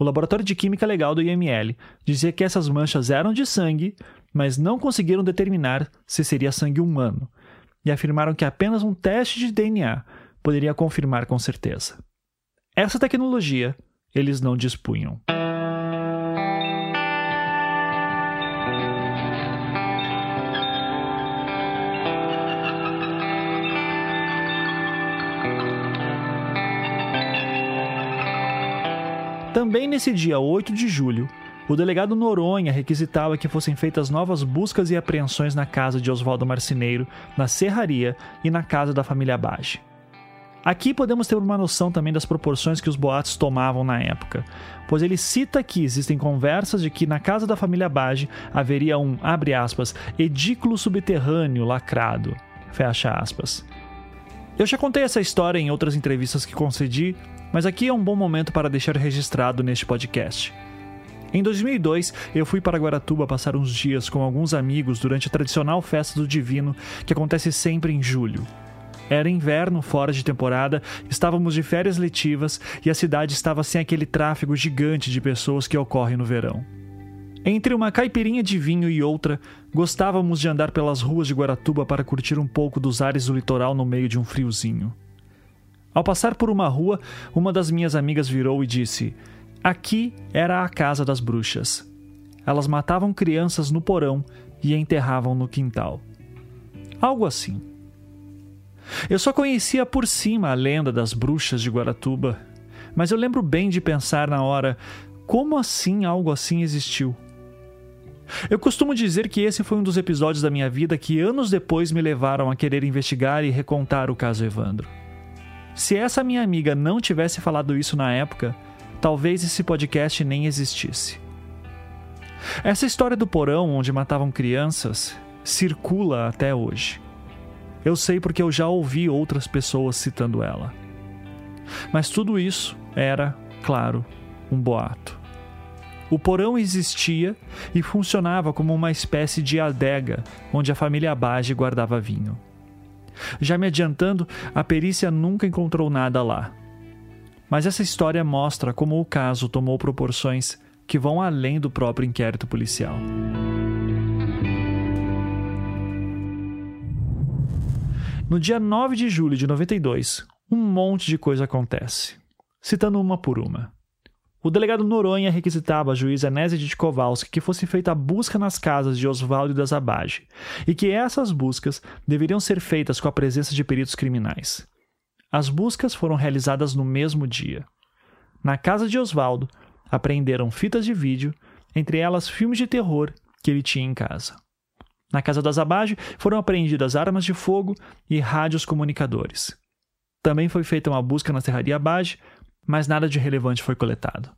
O Laboratório de Química Legal do IML dizia que essas manchas eram de sangue, mas não conseguiram determinar se seria sangue humano, e afirmaram que apenas um teste de DNA poderia confirmar com certeza. Essa tecnologia eles não dispunham. Também nesse dia 8 de julho, o delegado Noronha requisitava que fossem feitas novas buscas e apreensões na casa de Oswaldo Marcineiro, na Serraria e na casa da família Abage. Aqui podemos ter uma noção também das proporções que os boatos tomavam na época, pois ele cita que existem conversas de que na casa da família Abage haveria um, abre aspas, edículo subterrâneo lacrado, fecha aspas. Eu já contei essa história em outras entrevistas que concedi, mas aqui é um bom momento para deixar registrado neste podcast. Em 2002, eu fui para Guaratuba passar uns dias com alguns amigos durante a tradicional Festa do Divino, que acontece sempre em julho. Era inverno, fora de temporada, estávamos de férias letivas e a cidade estava sem aquele tráfego gigante de pessoas que ocorre no verão. Entre uma caipirinha de vinho e outra, gostávamos de andar pelas ruas de Guaratuba para curtir um pouco dos ares do litoral no meio de um friozinho. Ao passar por uma rua, uma das minhas amigas virou e disse: aqui era a casa das bruxas. Elas matavam crianças no porão e enterravam no quintal. Algo assim. Eu só conhecia por cima a lenda das bruxas de Guaratuba, mas eu lembro bem de pensar na hora, como assim algo assim existiu? Eu costumo dizer que esse foi um dos episódios da minha vida que anos depois me levaram a querer investigar e recontar o caso Evandro. Se essa minha amiga não tivesse falado isso na época, talvez esse podcast nem existisse. Essa história do porão onde matavam crianças circula até hoje. Eu sei porque eu já ouvi outras pessoas citando ela. Mas tudo isso era, claro, um boato. O porão existia e funcionava como uma espécie de adega, onde a família Abage guardava vinho. Já me adiantando, a perícia nunca encontrou nada lá. Mas essa história mostra como o caso tomou proporções que vão além do próprio inquérito policial. No dia 9 de julho de 92, um monte de coisa acontece, citando uma por uma. O delegado Noronha requisitava a juíza Nézia de Kowalski que fosse feita a busca nas casas de Oswaldo e das Abage, e que essas buscas deveriam ser feitas com a presença de peritos criminais. As buscas foram realizadas no mesmo dia. Na casa de Oswaldo, apreenderam fitas de vídeo, entre elas filmes de terror que ele tinha em casa. Na casa das Abage foram apreendidas armas de fogo e rádios comunicadores. Também foi feita uma busca na Serraria Abage, mas nada de relevante foi coletado.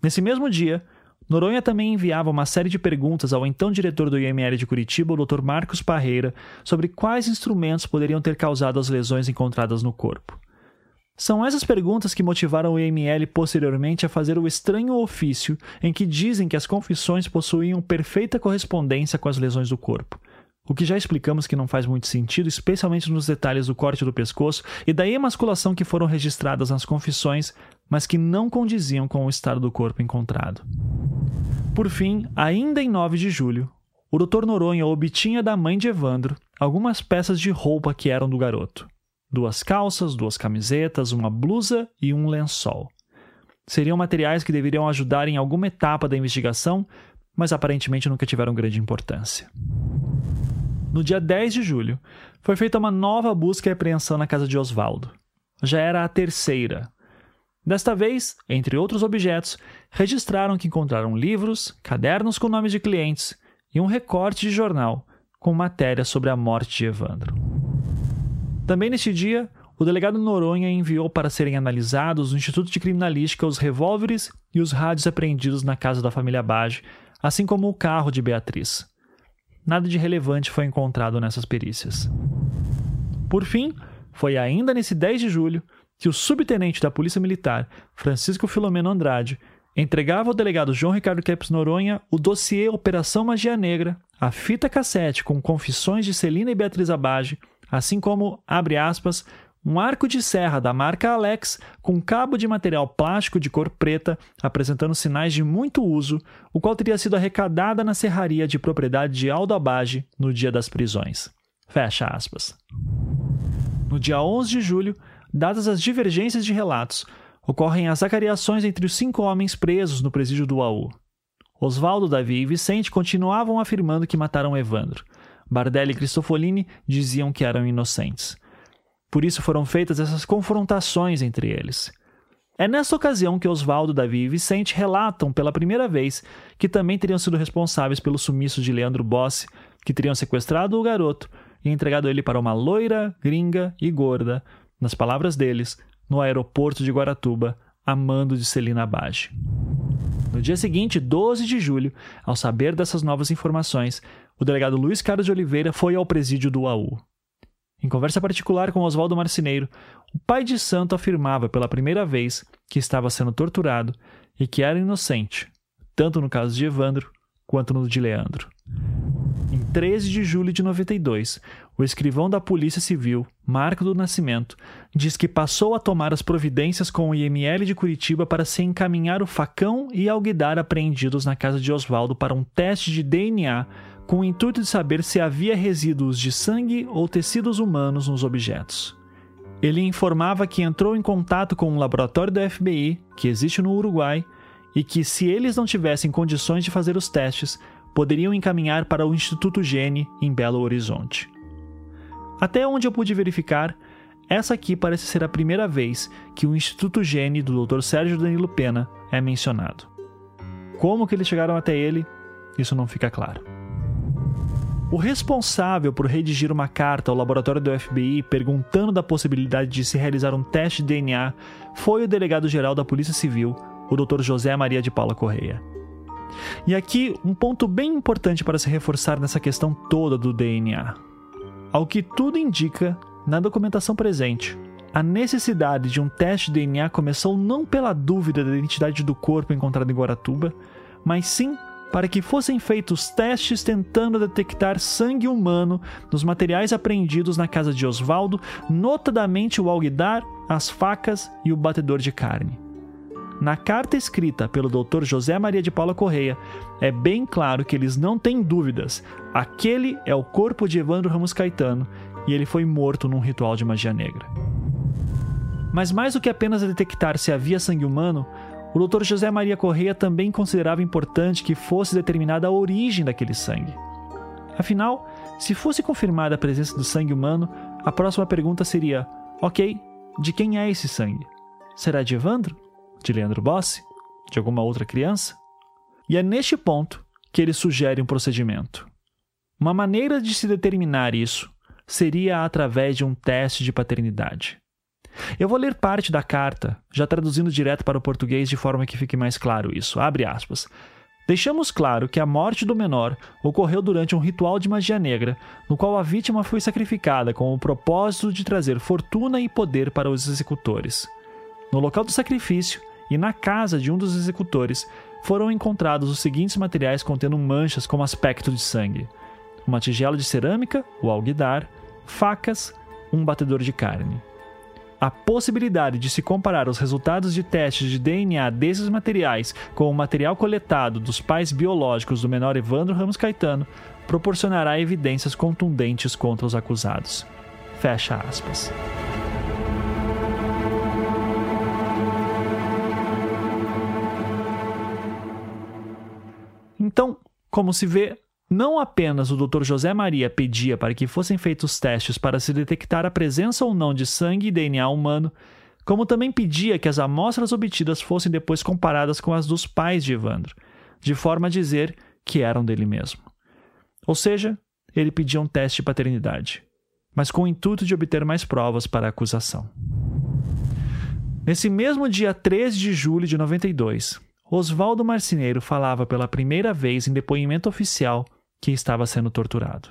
Nesse mesmo dia, Noronha também enviava uma série de perguntas ao então diretor do IML de Curitiba, o Dr. Marcos Parreira, sobre quais instrumentos poderiam ter causado as lesões encontradas no corpo. São essas perguntas que motivaram o IML posteriormente a fazer o estranho ofício em que dizem que as confissões possuíam perfeita correspondência com as lesões do corpo, o que já explicamos que não faz muito sentido, especialmente nos detalhes do corte do pescoço e da emasculação que foram registradas nas confissões, mas que não condiziam com o estado do corpo encontrado. Por fim, ainda em 9 de julho, o Dr. Noronha obtinha da mãe de Evandro algumas peças de roupa que eram do garoto. 2 calças, 2 camisetas, uma blusa e um lençol. Seriam materiais que deveriam ajudar em alguma etapa da investigação, mas aparentemente nunca tiveram grande importância. No dia 10 de julho, foi feita uma nova busca e apreensão na casa de Oswaldo. Já era a 3ª. Desta vez, entre outros objetos, registraram que encontraram livros, cadernos com nomes de clientes e um recorte de jornal com matéria sobre a morte de Evandro. Também neste dia, o delegado Noronha enviou para serem analisados no Instituto de Criminalística os revólveres e os rádios apreendidos na casa da família Abage, assim como o carro de Beatriz. Nada de relevante foi encontrado nessas perícias. Por fim, foi ainda nesse 10 de julho que o subtenente da Polícia Militar, Francisco Filomeno Andrade, entregava ao delegado João Ricardo Kepes Noronha o dossiê Operação Magia Negra, a fita cassete com confissões de Celina e Beatriz Abage, assim como, abre aspas, um arco de serra da marca Alex com cabo de material plástico de cor preta apresentando sinais de muito uso, o qual teria sido arrecadada na serraria de propriedade de Aldo Abage no dia das prisões. Fecha aspas. No dia 11 de julho, dadas as divergências de relatos, ocorrem as acariações entre os 5 homens presos no presídio do Uau. Oswaldo, Davi e Vicente continuavam afirmando que mataram Evandro. Bardelli e Cristofolini diziam que eram inocentes. Por isso foram feitas essas confrontações entre eles. É nessa ocasião que Oswaldo, Davi e Vicente relatam pela primeira vez que também teriam sido responsáveis pelo sumiço de Leandro Bossi, que teriam sequestrado o garoto e entregado ele para uma loira, gringa e gorda, nas palavras deles, no aeroporto de Guaratuba, a mando de Celina Abage. No dia seguinte, 12 de julho, ao saber dessas novas informações, o delegado Luiz Carlos de Oliveira foi ao presídio do Uau. Em conversa particular com Oswaldo Marcineiro, o pai de santo afirmava pela primeira vez que estava sendo torturado e que era inocente, tanto no caso de Evandro quanto no de Leandro. Em 13 de julho de 92, o escrivão da Polícia Civil, Marco do Nascimento, diz que passou a tomar as providências com o IML de Curitiba para se encaminhar o facão e alguidar apreendidos na casa de Oswaldo para um teste de DNA com o intuito de saber se havia resíduos de sangue ou tecidos humanos nos objetos. Ele informava que entrou em contato com um laboratório da FBI, que existe no Uruguai, e que, se eles não tivessem condições de fazer os testes, poderiam encaminhar para o Instituto Gene, em Belo Horizonte. Até onde eu pude verificar, essa aqui parece ser a primeira vez que o Instituto Gene do Dr. Sérgio Danilo Pena é mencionado. Como que eles chegaram até ele, isso não fica claro. O responsável por redigir uma carta ao laboratório do FBI perguntando da possibilidade de se realizar um teste de DNA foi o delegado-geral da Polícia Civil, o Dr. José Maria de Paula Correia. E aqui, um ponto bem importante para se reforçar nessa questão toda do DNA. Ao que tudo indica, na documentação presente, A necessidade de um teste de DNA começou não pela dúvida da identidade do corpo encontrado em Guaratuba, mas sim para que fossem feitos testes tentando detectar sangue humano nos materiais apreendidos na casa de Oswaldo, notadamente o alguidar, as facas e o batedor de carne. Na carta escrita pelo Dr. José Maria de Paula Correia, é bem claro que eles não têm dúvidas. Aquele é o corpo de Evandro Ramos Caetano e ele foi morto num ritual de magia negra. Mas mais do que apenas detectar se havia sangue humano, o Dr. José Maria Correia também considerava importante que fosse determinada a origem daquele sangue. Afinal, se fosse confirmada a presença do sangue humano, a próxima pergunta seria: ok, de quem é esse sangue? Será de Evandro? De Leandro Bossi? De alguma outra criança? E é neste ponto que ele sugere um procedimento. Uma maneira de se determinar isso seria através de um teste de paternidade. Eu vou ler parte da carta, já traduzindo direto para o português de forma que fique mais claro isso. Abre aspas. Deixamos claro que a morte do menor ocorreu durante um ritual de magia negra, no qual a vítima foi sacrificada com o propósito de trazer fortuna e poder para os executores. No local do sacrifício e na casa de um dos executores, foram encontrados os seguintes materiais contendo manchas com aspecto de sangue: uma tigela de cerâmica, o alguidar, facas, um batedor de carne. A possibilidade de se comparar os resultados de testes de DNA desses materiais com o material coletado dos pais biológicos do menor Evandro Ramos Caetano proporcionará evidências contundentes contra os acusados. Fecha aspas. Então, como se vê, não apenas o Dr. José Maria pedia para que fossem feitos testes para se detectar a presença ou não de sangue e DNA humano, como também pedia que as amostras obtidas fossem depois comparadas com as dos pais de Evandro, de forma a dizer que eram dele mesmo. Ou seja, ele pedia um teste de paternidade, mas com o intuito de obter mais provas para a acusação. Nesse mesmo dia 13 de julho de 92, Oswaldo Marcineiro falava pela primeira vez em depoimento oficial que estava sendo torturado.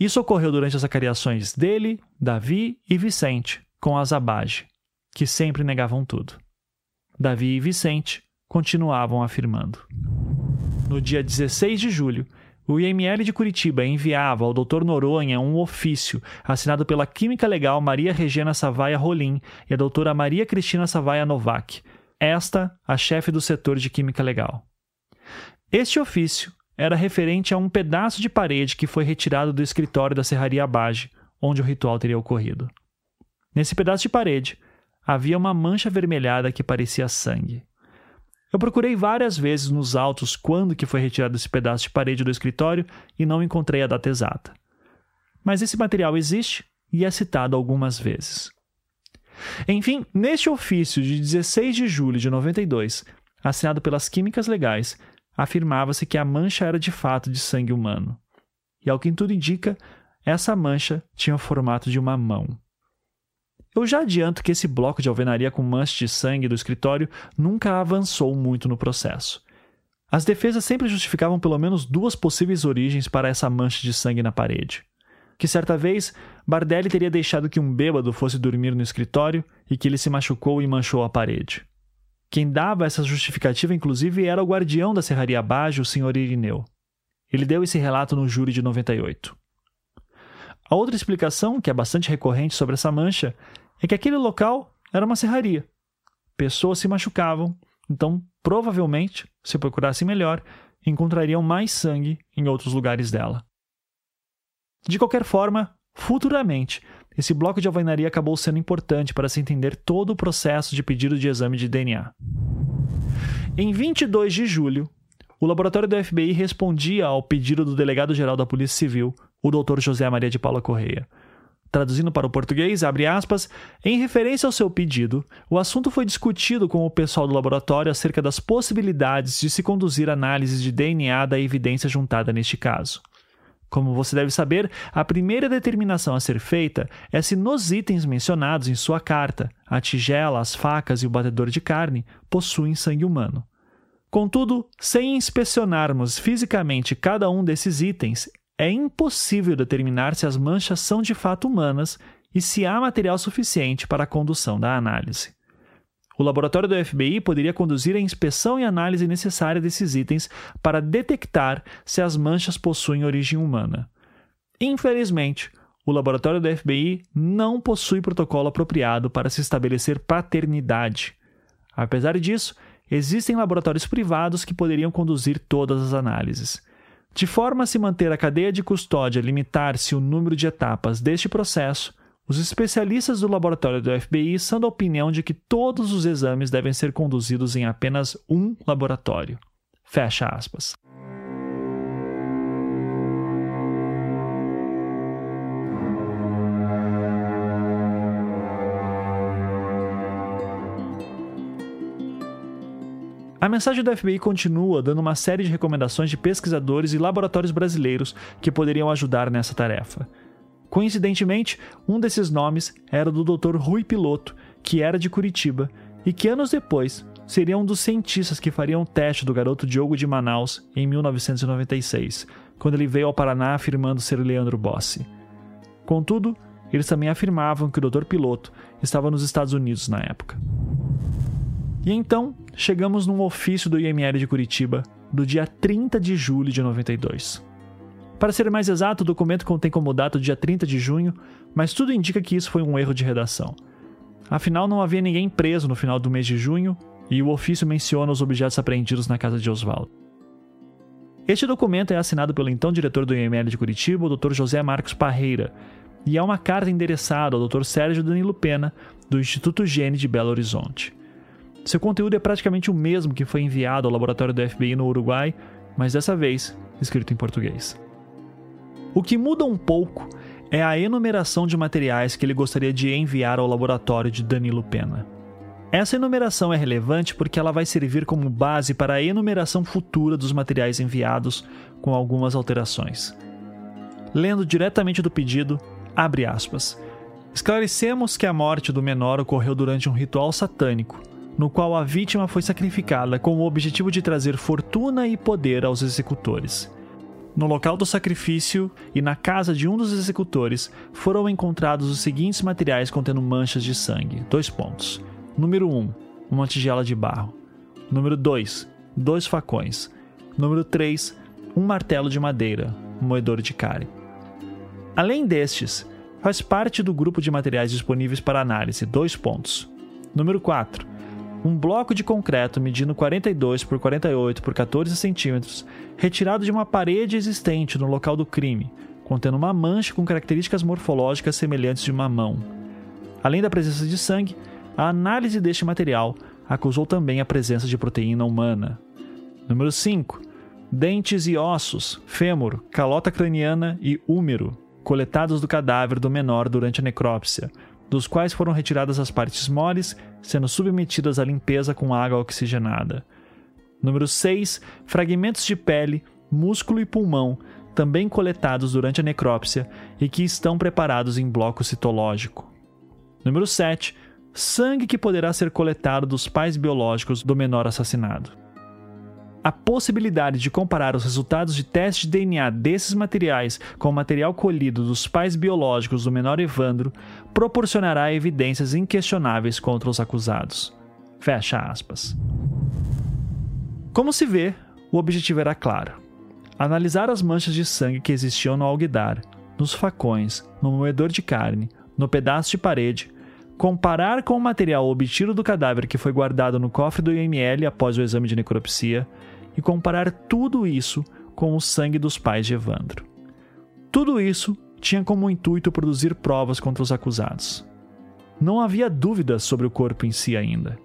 Isso ocorreu durante as acareações dele, Davi e Vicente com as Abage, que sempre negavam tudo. Davi e Vicente continuavam afirmando. No dia 16 de julho, o IML de Curitiba enviava ao Dr. Noronha um ofício assinado pela química legal Maria Regina Savaia Rolim e a doutora Maria Cristina Savaia Novak, esta a chefe do setor de química legal. Este ofício era referente a um pedaço de parede que foi retirado do escritório da Serraria Abage, onde o ritual teria ocorrido. Nesse pedaço de parede, havia uma mancha avermelhada que parecia sangue. Eu procurei várias vezes nos autos quando que foi retirado esse pedaço de parede do escritório e não encontrei a data exata. Mas esse material existe e é citado algumas vezes. Enfim, neste ofício de 16 de julho de 92, assinado pelas químicas legais, afirmava-se que a mancha era de fato de sangue humano. E ao que tudo indica, essa mancha tinha o formato de uma mão. Eu já adianto que esse bloco de alvenaria com mancha de sangue do escritório nunca avançou muito no processo. As defesas sempre justificavam pelo menos duas possíveis origens para essa mancha de sangue na parede. Que certa vez, Bardelli teria deixado que um bêbado fosse dormir no escritório e que ele se machucou e manchou a parede. Quem dava essa justificativa, inclusive, era o guardião da Serraria Abage, o Sr. Irineu. Ele deu esse relato no júri de 98. A outra explicação, que é bastante recorrente sobre essa mancha, é que aquele local era uma serraria. Pessoas se machucavam, então, provavelmente, se procurassem melhor, encontrariam mais sangue em outros lugares dela. De qualquer forma, futuramente, esse bloco de alvenaria acabou sendo importante para se entender todo o processo de pedido de exame de DNA. Em 22 de julho, o laboratório do FBI respondia ao pedido do delegado-geral da Polícia Civil, o Dr. José Maria de Paula Correia. Traduzindo para o português, abre aspas, em referência ao seu pedido, o assunto foi discutido com o pessoal do laboratório acerca das possibilidades de se conduzir análises de DNA da evidência juntada neste caso. Como você deve saber, a primeira determinação a ser feita é se nos itens mencionados em sua carta, a tigela, as facas e o batedor de carne, possuem sangue humano. Contudo, sem inspecionarmos fisicamente cada um desses itens, é impossível determinar se as manchas são de fato humanas e se há material suficiente para a condução da análise. O laboratório do FBI poderia conduzir a inspeção e análise necessária desses itens para detectar se as manchas possuem origem humana. Infelizmente, o laboratório do FBI não possui protocolo apropriado para se estabelecer paternidade. Apesar disso, existem laboratórios privados que poderiam conduzir todas as análises. De forma a se manter a cadeia de custódia limitar-se o número de etapas deste processo, os especialistas do laboratório do FBI são da opinião de que todos os exames devem ser conduzidos em apenas um laboratório. Fecha aspas. A mensagem do FBI continua dando uma série de recomendações de pesquisadores e laboratórios brasileiros que poderiam ajudar nessa tarefa. Coincidentemente, um desses nomes era do Dr. Rui Piloto, que era de Curitiba, e que anos depois seria um dos cientistas que fariam o teste do garoto Diogo de Manaus em 1996, quando ele veio ao Paraná afirmando ser Leandro Bossi. Contudo, eles também afirmavam que o Dr. Piloto estava nos Estados Unidos na época. E então, chegamos num ofício do IML de Curitiba, do dia 30 de julho de 92. Para ser mais exato, o documento contém como data o dia 30 de junho, mas tudo indica que isso foi um erro de redação. Afinal, não havia ninguém preso no final do mês de junho, e o ofício menciona os objetos apreendidos na casa de Oswaldo. Este documento é assinado pelo então diretor do IML de Curitiba, o Dr. José Marcos Parreira, e é uma carta endereçada ao Dr. Sérgio Danilo Pena, do Instituto Gene de Belo Horizonte. Seu conteúdo é praticamente o mesmo que foi enviado ao laboratório do FBI no Uruguai, mas dessa vez escrito em português. O que muda um pouco é a enumeração de materiais que ele gostaria de enviar ao laboratório de Danilo Pena. Essa enumeração é relevante porque ela vai servir como base para a enumeração futura dos materiais enviados, com algumas alterações. Lendo diretamente do pedido, abre aspas. Esclarecemos que a morte do menor ocorreu durante um ritual satânico, no qual a vítima foi sacrificada com o objetivo de trazer fortuna e poder aos executores. No local do sacrifício e na casa de um dos executores foram encontrados os seguintes materiais contendo manchas de sangue. Número 1, uma tigela de barro. Número 2, 2 facões. Número 3, um martelo de madeira, um moedor de cárie. Além destes, faz parte do grupo de materiais disponíveis para análise. Número 4, um bloco de concreto medindo 42 por 48 por 14 centímetros, retirado de uma parede existente no local do crime, contendo uma mancha com características morfológicas semelhantes de uma mão. Além da presença de sangue, a análise deste material acusou também a presença de proteína humana. Número 5. Dentes e ossos, fêmur, calota craniana e húmero, coletados do cadáver do menor durante a necrópsia, dos quais foram retiradas as partes moles, sendo submetidas à limpeza com água oxigenada. Número 6. Fragmentos de pele, músculo e pulmão, também coletados durante a necrópsia e que estão preparados em bloco citológico. Número 7. Sangue que poderá ser coletado dos pais biológicos do menor assassinado. A possibilidade de comparar os resultados de teste de DNA desses materiais com o material colhido dos pais biológicos do menor Evandro proporcionará evidências inquestionáveis contra os acusados. Fecha aspas. Como se vê, o objetivo era claro. Analisar as manchas de sangue que existiam no alguidar, nos facões, no moedor de carne, no pedaço de parede, comparar com o material obtido do cadáver que foi guardado no cofre do IML após o exame de necropsia e comparar tudo isso com o sangue dos pais de Evandro. Tudo isso tinha como intuito produzir provas contra os acusados. Não havia dúvidas sobre o corpo em si ainda.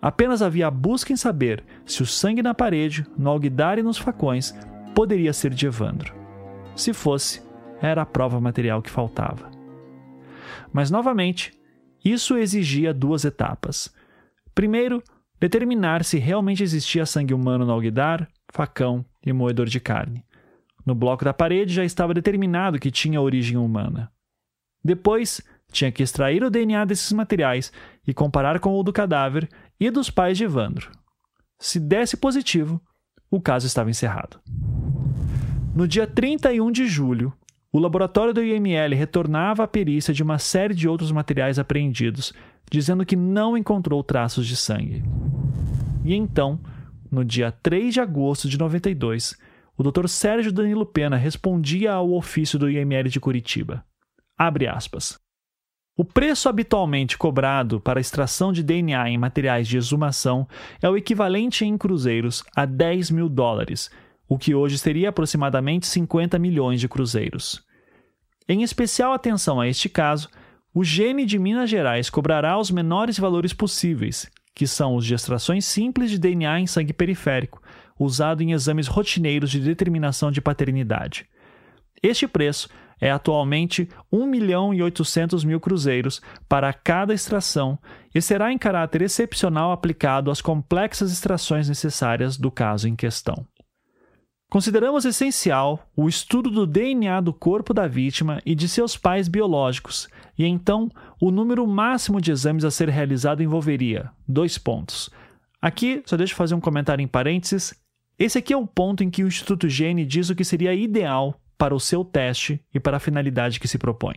Apenas havia a busca em saber se o sangue na parede, no alguidar e nos facões poderia ser de Evandro. Se fosse, era a prova material que faltava. Mas, novamente, isso exigia duas etapas. Primeiro, determinar se realmente existia sangue humano no alguidar, facão e moedor de carne. No bloco da parede já estava determinado que tinha origem humana. Depois, tinha que extrair o DNA desses materiais e comparar com o do cadáver e dos pais de Evandro. Se desse positivo, o caso estava encerrado. No dia 31 de julho, O laboratório do IML retornava à perícia de uma série de outros materiais apreendidos, dizendo que não encontrou traços de sangue. E então, no dia 3 de agosto de 92, o Dr. Sérgio Danilo Pena respondia ao ofício do IML de Curitiba. Abre aspas. O preço habitualmente cobrado para extração de DNA em materiais de exumação é o equivalente em cruzeiros a $10.000, o que hoje seria aproximadamente 50 milhões de cruzeiros. Em especial atenção a este caso, o Gene de Minas Gerais cobrará os menores valores possíveis, que são os de extrações simples de DNA em sangue periférico, usado em exames rotineiros de determinação de paternidade. Este preço é atualmente 1.800.000 cruzeiros para cada extração e será em caráter excepcional aplicado às complexas extrações necessárias do caso em questão. Consideramos essencial o estudo do DNA do corpo da vítima e de seus pais biológicos, e então o número máximo de exames a ser realizado envolveria : Aqui, só deixa eu fazer um comentário em parênteses. Esse aqui é o ponto em que o Instituto Gene diz o que seria ideal para o seu teste e para a finalidade que se propõe.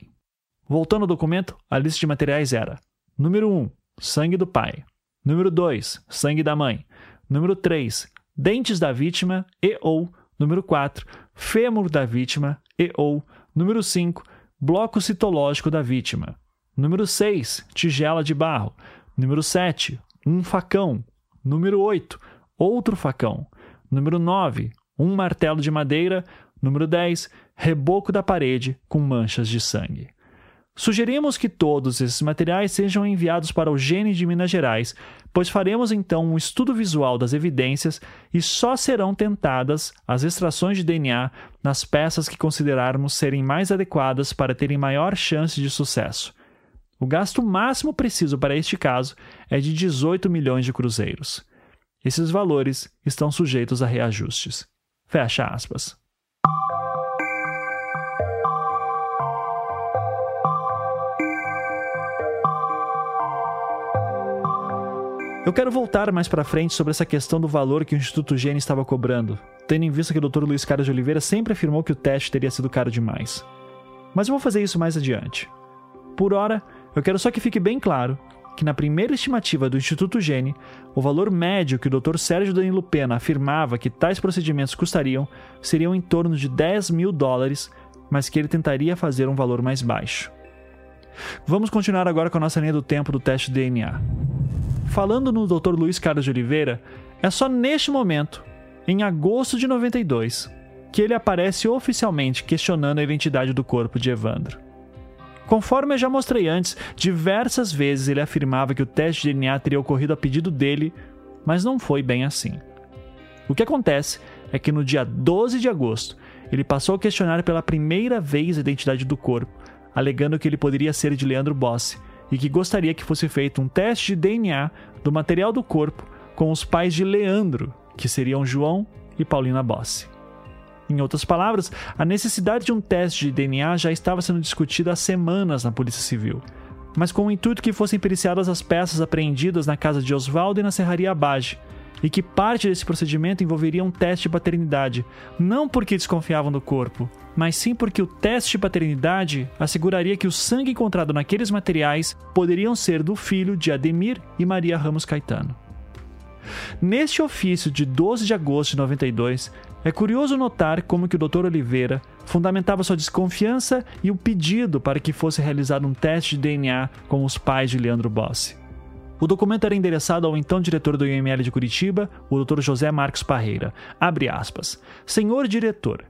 Voltando ao documento, a lista de materiais era: número 1, sangue do pai; número 2, sangue da mãe; número 3, dentes da vítima e ou; número 4, fêmur da vítima e ou; número 5, bloco citológico da vítima; número 6, tigela de barro; número 7, um facão; número 8, outro facão; número 9, um martelo de madeira; número 10, reboco da parede com manchas de sangue. Sugerimos que todos esses materiais sejam enviados para o Gene de Minas Gerais, pois faremos então um estudo visual das evidências e só serão tentadas as extrações de DNA nas peças que considerarmos serem mais adequadas para terem maior chance de sucesso. O gasto máximo preciso para este caso é de 18 milhões de cruzeiros. Esses valores estão sujeitos a reajustes. Fecha aspas. Eu quero voltar mais para frente sobre essa questão do valor que o Instituto Gene estava cobrando, tendo em vista que o Dr. Luiz Carlos de Oliveira sempre afirmou que o teste teria sido caro demais. Mas eu vou fazer isso mais adiante. Por ora, eu quero só que fique bem claro que na primeira estimativa do Instituto Gene, o valor médio que o Dr. Sérgio Danilo Pena afirmava que tais procedimentos custariam seriam em torno de $10.000, mas que ele tentaria fazer um valor mais baixo. Vamos continuar agora com a nossa linha do tempo do teste de DNA. Falando no Dr. Luiz Carlos de Oliveira, é só neste momento, em agosto de 92, que ele aparece oficialmente questionando a identidade do corpo de Evandro. Conforme eu já mostrei antes, diversas vezes ele afirmava que o teste de DNA teria ocorrido a pedido dele, mas não foi bem assim. O que acontece é que no dia 12 de agosto, ele passou a questionar pela primeira vez a identidade do corpo, alegando que ele poderia ser de Leandro Bossi e que gostaria que fosse feito um teste de DNA do material do corpo com os pais de Leandro, que seriam João e Paulina Bossi. Em outras palavras, a necessidade de um teste de DNA já estava sendo discutida há semanas na Polícia Civil, mas com o intuito que fossem periciadas as peças apreendidas na casa de Oswaldo e na Serraria Abage, e que parte desse procedimento envolveria um teste de paternidade, não porque desconfiavam do corpo, mas sim porque o teste de paternidade asseguraria que o sangue encontrado naqueles materiais poderiam ser do filho de Ademir e Maria Ramos Caetano. Neste ofício de 12 de agosto de 92, é curioso notar como que o Dr. Oliveira fundamentava sua desconfiança e o pedido para que fosse realizado um teste de DNA com os pais de Leandro Bossi. O documento era endereçado ao então diretor do IML de Curitiba, o Dr. José Marcos Parreira. Abre aspas. Senhor diretor,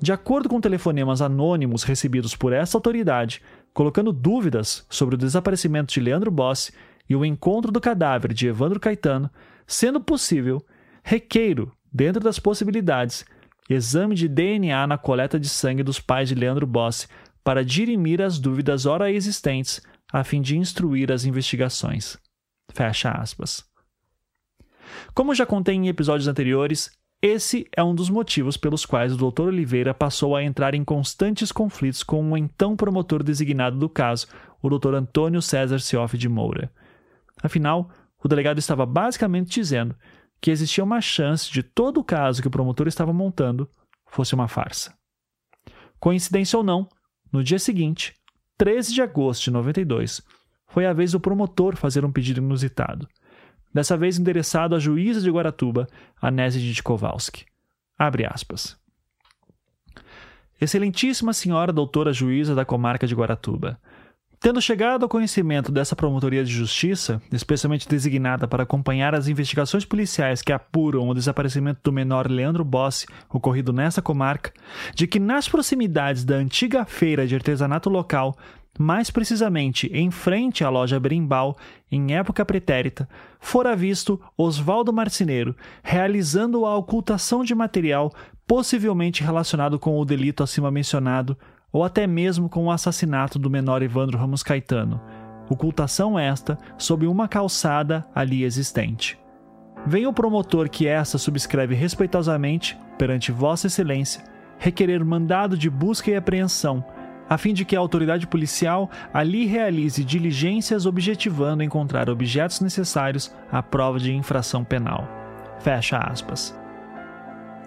de acordo com telefonemas anônimos recebidos por esta autoridade, colocando dúvidas sobre o desaparecimento de Leandro Bossi e o encontro do cadáver de Evandro Caetano, sendo possível, requeiro, dentro das possibilidades, exame de DNA na coleta de sangue dos pais de Leandro Bossi para dirimir as dúvidas ora existentes a fim de instruir as investigações. Fecha aspas. Como já contei em episódios anteriores, esse é um dos motivos pelos quais o Dr. Oliveira passou a entrar em constantes conflitos com o então promotor designado do caso, o Dr. Antônio César Cioff de Moura. Afinal, o delegado estava basicamente dizendo que existia uma chance de todo o caso que o promotor estava montando fosse uma farsa. Coincidência ou não, no dia seguinte, 13 de agosto de 92, foi a vez do promotor fazer um pedido inusitado, dessa vez endereçado à juíza de Guaratuba, Anésia de Kowalski. Abre aspas. Excelentíssima senhora doutora juíza da comarca de Guaratuba, tendo chegado ao conhecimento dessa promotoria de justiça, especialmente designada para acompanhar as investigações policiais que apuram o desaparecimento do menor Leandro Bossi, ocorrido nesta comarca, de que nas proximidades da antiga feira de artesanato local, mais precisamente em frente à loja Berimbau, em época pretérita, fora visto Oswaldo Marcineiro realizando a ocultação de material possivelmente relacionado com o delito acima mencionado, ou até mesmo com o assassinato do menor Evandro Ramos Caetano, ocultação esta sob uma calçada ali existente. Vem o promotor que esta subscreve respeitosamente, perante Vossa Excelência, requerer mandado de busca e apreensão, a fim de que a autoridade policial ali realize diligências objetivando encontrar objetos necessários à prova de infração penal. Fecha aspas.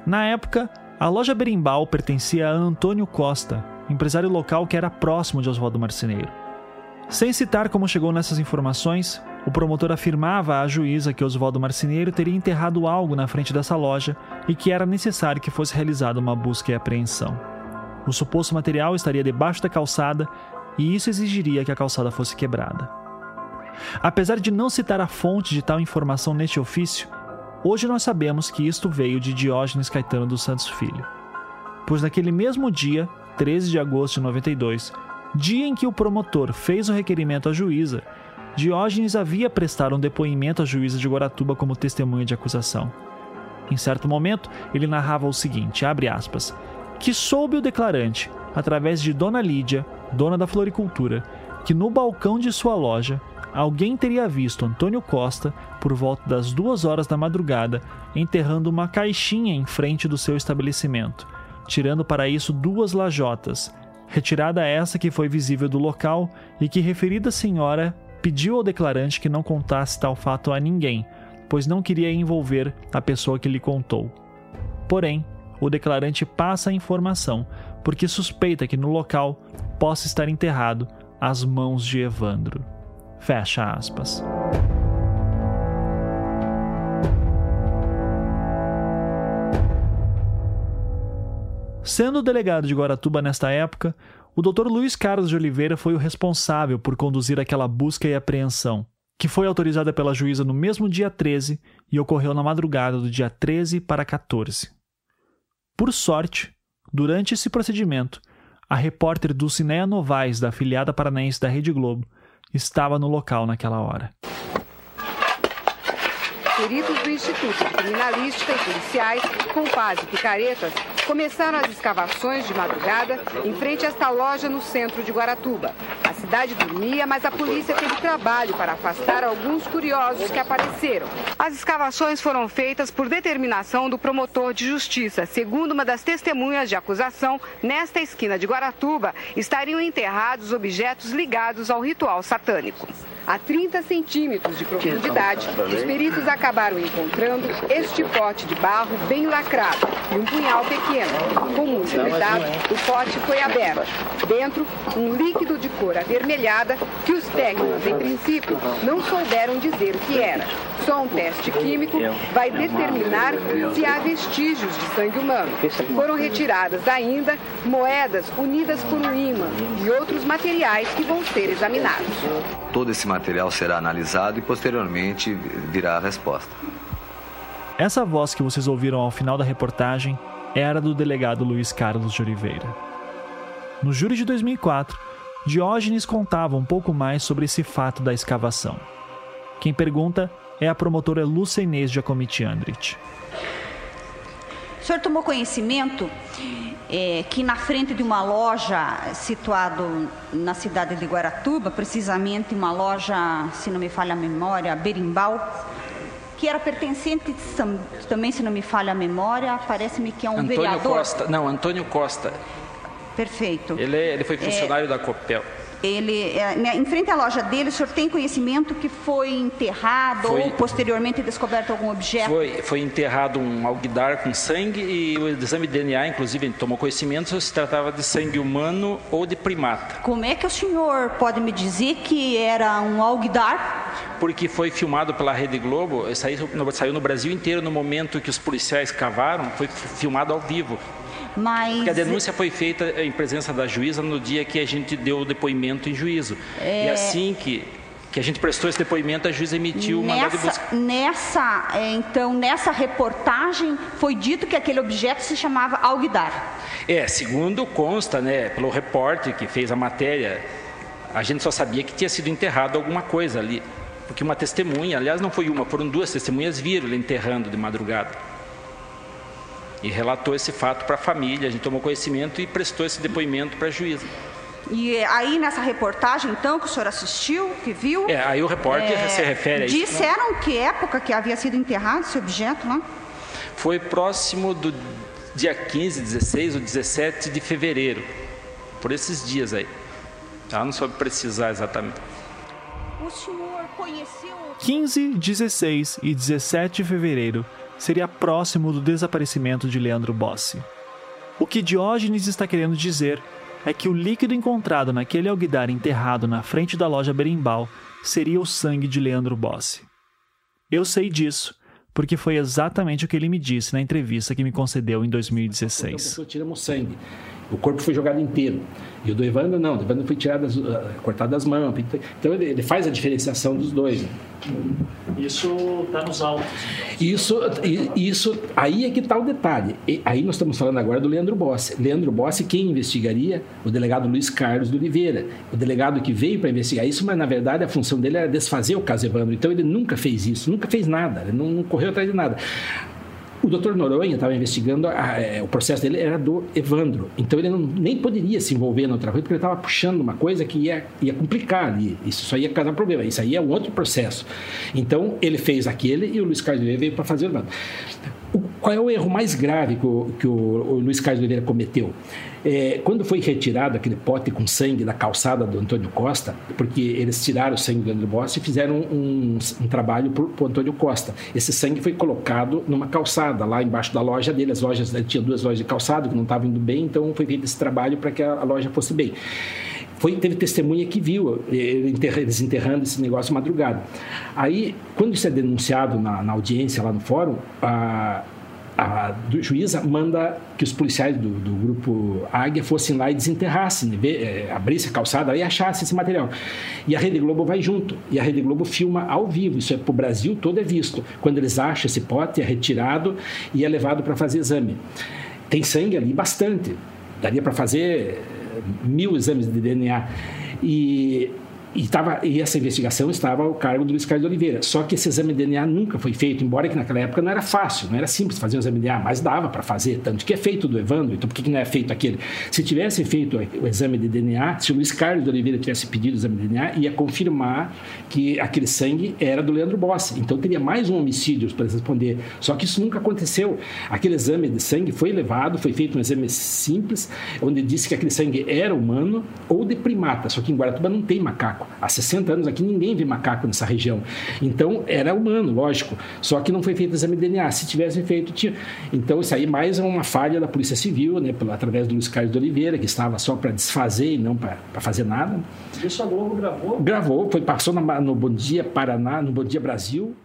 Na época, a loja Berimbau pertencia a Antônio Costa, empresário local que era próximo de Oswaldo Marcineiro. Sem citar como chegou nessas informações, o promotor afirmava à juíza que Oswaldo Marcineiro teria enterrado algo na frente dessa loja e que era necessário que fosse realizada uma busca e apreensão. O suposto material estaria debaixo da calçada e isso exigiria que a calçada fosse quebrada. Apesar de não citar a fonte de tal informação neste ofício, hoje nós sabemos que isto veio de Diógenes Caetano dos Santos Filho, pois naquele mesmo dia, 13 de agosto de 92, dia em que o promotor fez o requerimento à juíza, Diógenes havia prestado um depoimento à juíza de Guaratuba como testemunha de acusação. Em certo momento, ele narrava o seguinte, abre aspas, que soube o declarante, através de Dona Lídia, dona da floricultura, que no balcão de sua loja, alguém teria visto Antônio Costa, por volta das 2h da madrugada, enterrando uma caixinha em frente do seu estabelecimento, tirando para isso 2 lajotas, retirada essa que foi visível do local e que referida senhora pediu ao declarante que não contasse tal fato a ninguém, pois não queria envolver a pessoa que lhe contou. Porém, o declarante passa a informação, porque suspeita que no local possa estar enterrado as mãos de Evandro. Fecha aspas. Sendo delegado de Guaratuba nesta época, o Dr. Luiz Carlos de Oliveira foi o responsável por conduzir aquela busca e apreensão, que foi autorizada pela juíza no mesmo dia 13 e ocorreu na madrugada do dia 13 para 14. Por sorte, durante esse procedimento, a repórter Dulcinea Novaes, da afiliada paranaense da Rede Globo, estava no local naquela hora. Peritos do Instituto de Criminalística e policiais, com pás e picaretas, começaram as escavações de madrugada em frente a esta loja no centro de Guaratuba. A cidade dormia, mas a polícia teve trabalho para afastar alguns curiosos que apareceram. As escavações foram feitas por determinação do promotor de justiça. Segundo uma das testemunhas de acusação, nesta esquina de Guaratuba estariam enterrados objetos ligados ao ritual satânico. A 30 centímetros de profundidade, os peritos acabaram encontrando este pote de barro bem lacrado e um punhal pequeno. Com muito cuidado, o pote foi aberto. Dentro, um líquido de cor avermelhada que os técnicos, em princípio, não souberam dizer o que era. Só um teste químico vai determinar se há vestígios de sangue humano. Foram retiradas ainda moedas unidas por um ímã e outros materiais que vão ser examinados. Todo esse material será analisado e posteriormente virá a resposta. Essa voz que vocês ouviram ao final da reportagem era do delegado Luiz Carlos de Oliveira. No júri de 2004, Diógenes contava um pouco mais sobre esse fato da escavação. Quem pergunta é a promotora Lúcia Inês de Acomite Andrit. O senhor tomou conhecimento que na frente de uma loja situada na cidade de Guaratuba, precisamente uma loja, se não me falha a memória, Berimbau, que era pertencente, também se não me falha a memória, parece-me que é um Antônio vereador... Antônio Costa. Perfeito. Ele foi funcionário da Copel. Ele, em frente à loja dele, o senhor tem conhecimento que foi enterrado ou posteriormente descoberto algum objeto? Foi enterrado um alguidar com sangue e o exame de DNA, inclusive, tomou conhecimento se tratava de sangue humano ou de primata. Como é que o senhor pode me dizer que era um alguidar? Porque foi filmado pela Rede Globo, saiu no Brasil inteiro no momento que os policiais cavaram, foi filmado ao vivo. Porque a denúncia foi feita em presença da juíza no dia que a gente deu o depoimento em juízo. E assim que a gente prestou esse depoimento, a juíza emitiu uma mandado de busca. Nessa reportagem foi dito que aquele objeto se chamava alguidar. Segundo consta, né, pelo repórter que fez a matéria, a gente só sabia que tinha sido enterrado alguma coisa ali. Porque uma testemunha, aliás não foi uma, foram duas testemunhas, viram ele enterrando de madrugada. E relatou esse fato para a família, a gente tomou conhecimento e prestou esse depoimento para a juíza. E aí nessa reportagem, então, que o senhor assistiu, que viu... aí o repórter se refere a isso. Disseram que época que havia sido enterrado esse objeto lá? Foi próximo do dia 15, 16 ou 17 de fevereiro, por esses dias aí. Não soube precisar exatamente. O senhor conheceu... 15, 16 e 17 de fevereiro. Seria próximo do desaparecimento de Leandro Bossi. O que Diógenes está querendo dizer é que o líquido encontrado naquele alguidar enterrado na frente da loja Berimbau seria o sangue de Leandro Bossi. Eu sei disso, porque foi exatamente o que ele me disse na entrevista que me concedeu em 2016. Tiramos sangue. O corpo foi jogado inteiro. E o do Evandro não, o Evandro foi tirado, cortado as mãos. Então ele faz a diferenciação dos dois. Isso está nos autos. Isso aí é que está o detalhe. E aí nós estamos falando agora do Leandro Bossi. Leandro Bossi, quem investigaria? O delegado Luiz Carlos de Oliveira. O delegado que veio para investigar isso, mas na verdade a função dele era desfazer o caso Evandro. Então ele nunca fez isso, nunca fez nada, ele não correu atrás de nada. O doutor Noronha estava investigando, o processo dele era do Evandro. Então ele nem poderia se envolver na outra coisa, porque ele estava puxando uma coisa que ia complicar ali. Isso só ia causar problema. Isso aí é um outro processo. Então ele fez aquele e o Luiz Carlos de Oliveira veio para fazer o Evandro. Qual é o erro mais grave que o Luiz Carlos de Oliveira cometeu? Quando foi retirado aquele pote com sangue da calçada do Antônio Costa, porque eles tiraram o sangue do Leandro Bossi e fizeram um trabalho para o Antônio Costa. Esse sangue foi colocado numa calçada, lá embaixo da loja dele. Ele tinha duas lojas de calçado que não estavam indo bem, então foi feito esse trabalho para que a loja fosse bem. Teve testemunha que viu eles enterrando esse negócio madrugada. Aí, quando isso é denunciado na audiência lá no fórum, a juíza manda que os policiais do Grupo Águia fossem lá e desenterrassem, abrissem a calçada e achassem esse material. E a Rede Globo vai junto, e a Rede Globo filma ao vivo, isso é para o Brasil todo, é visto. Quando eles acham esse pote, é retirado e é levado para fazer exame. Tem sangue ali, bastante. Daria para fazer 1000 exames de DNA. E essa investigação estava ao cargo do Luiz Carlos de Oliveira. Só que esse exame de DNA nunca foi feito, embora que naquela época não era fácil, não era simples fazer um exame de DNA, mas dava para fazer, tanto que é feito do Evandro, então por que não é feito aquele? Se tivesse feito o exame de DNA, se o Luiz Carlos de Oliveira tivesse pedido o exame de DNA, ia confirmar que aquele sangue era do Leandro Bossi. Então teria mais um homicídio para responder. Só que isso nunca aconteceu. Aquele exame de sangue foi levado, foi feito um exame simples, onde disse que aquele sangue era humano ou de primata, só que em Guaratuba não tem macaco. Há 60 anos aqui ninguém vê macaco nessa região. Então era humano, lógico. Só que não foi feito exame de DNA. Se tivesse feito, tinha. Então isso aí mais é uma falha da Polícia Civil, né, através do Luiz Carlos de Oliveira, que estava só para desfazer e não para fazer nada. Isso a Globo gravou? Gravou, passou no Bom Dia Paraná, no Bom Dia Brasil.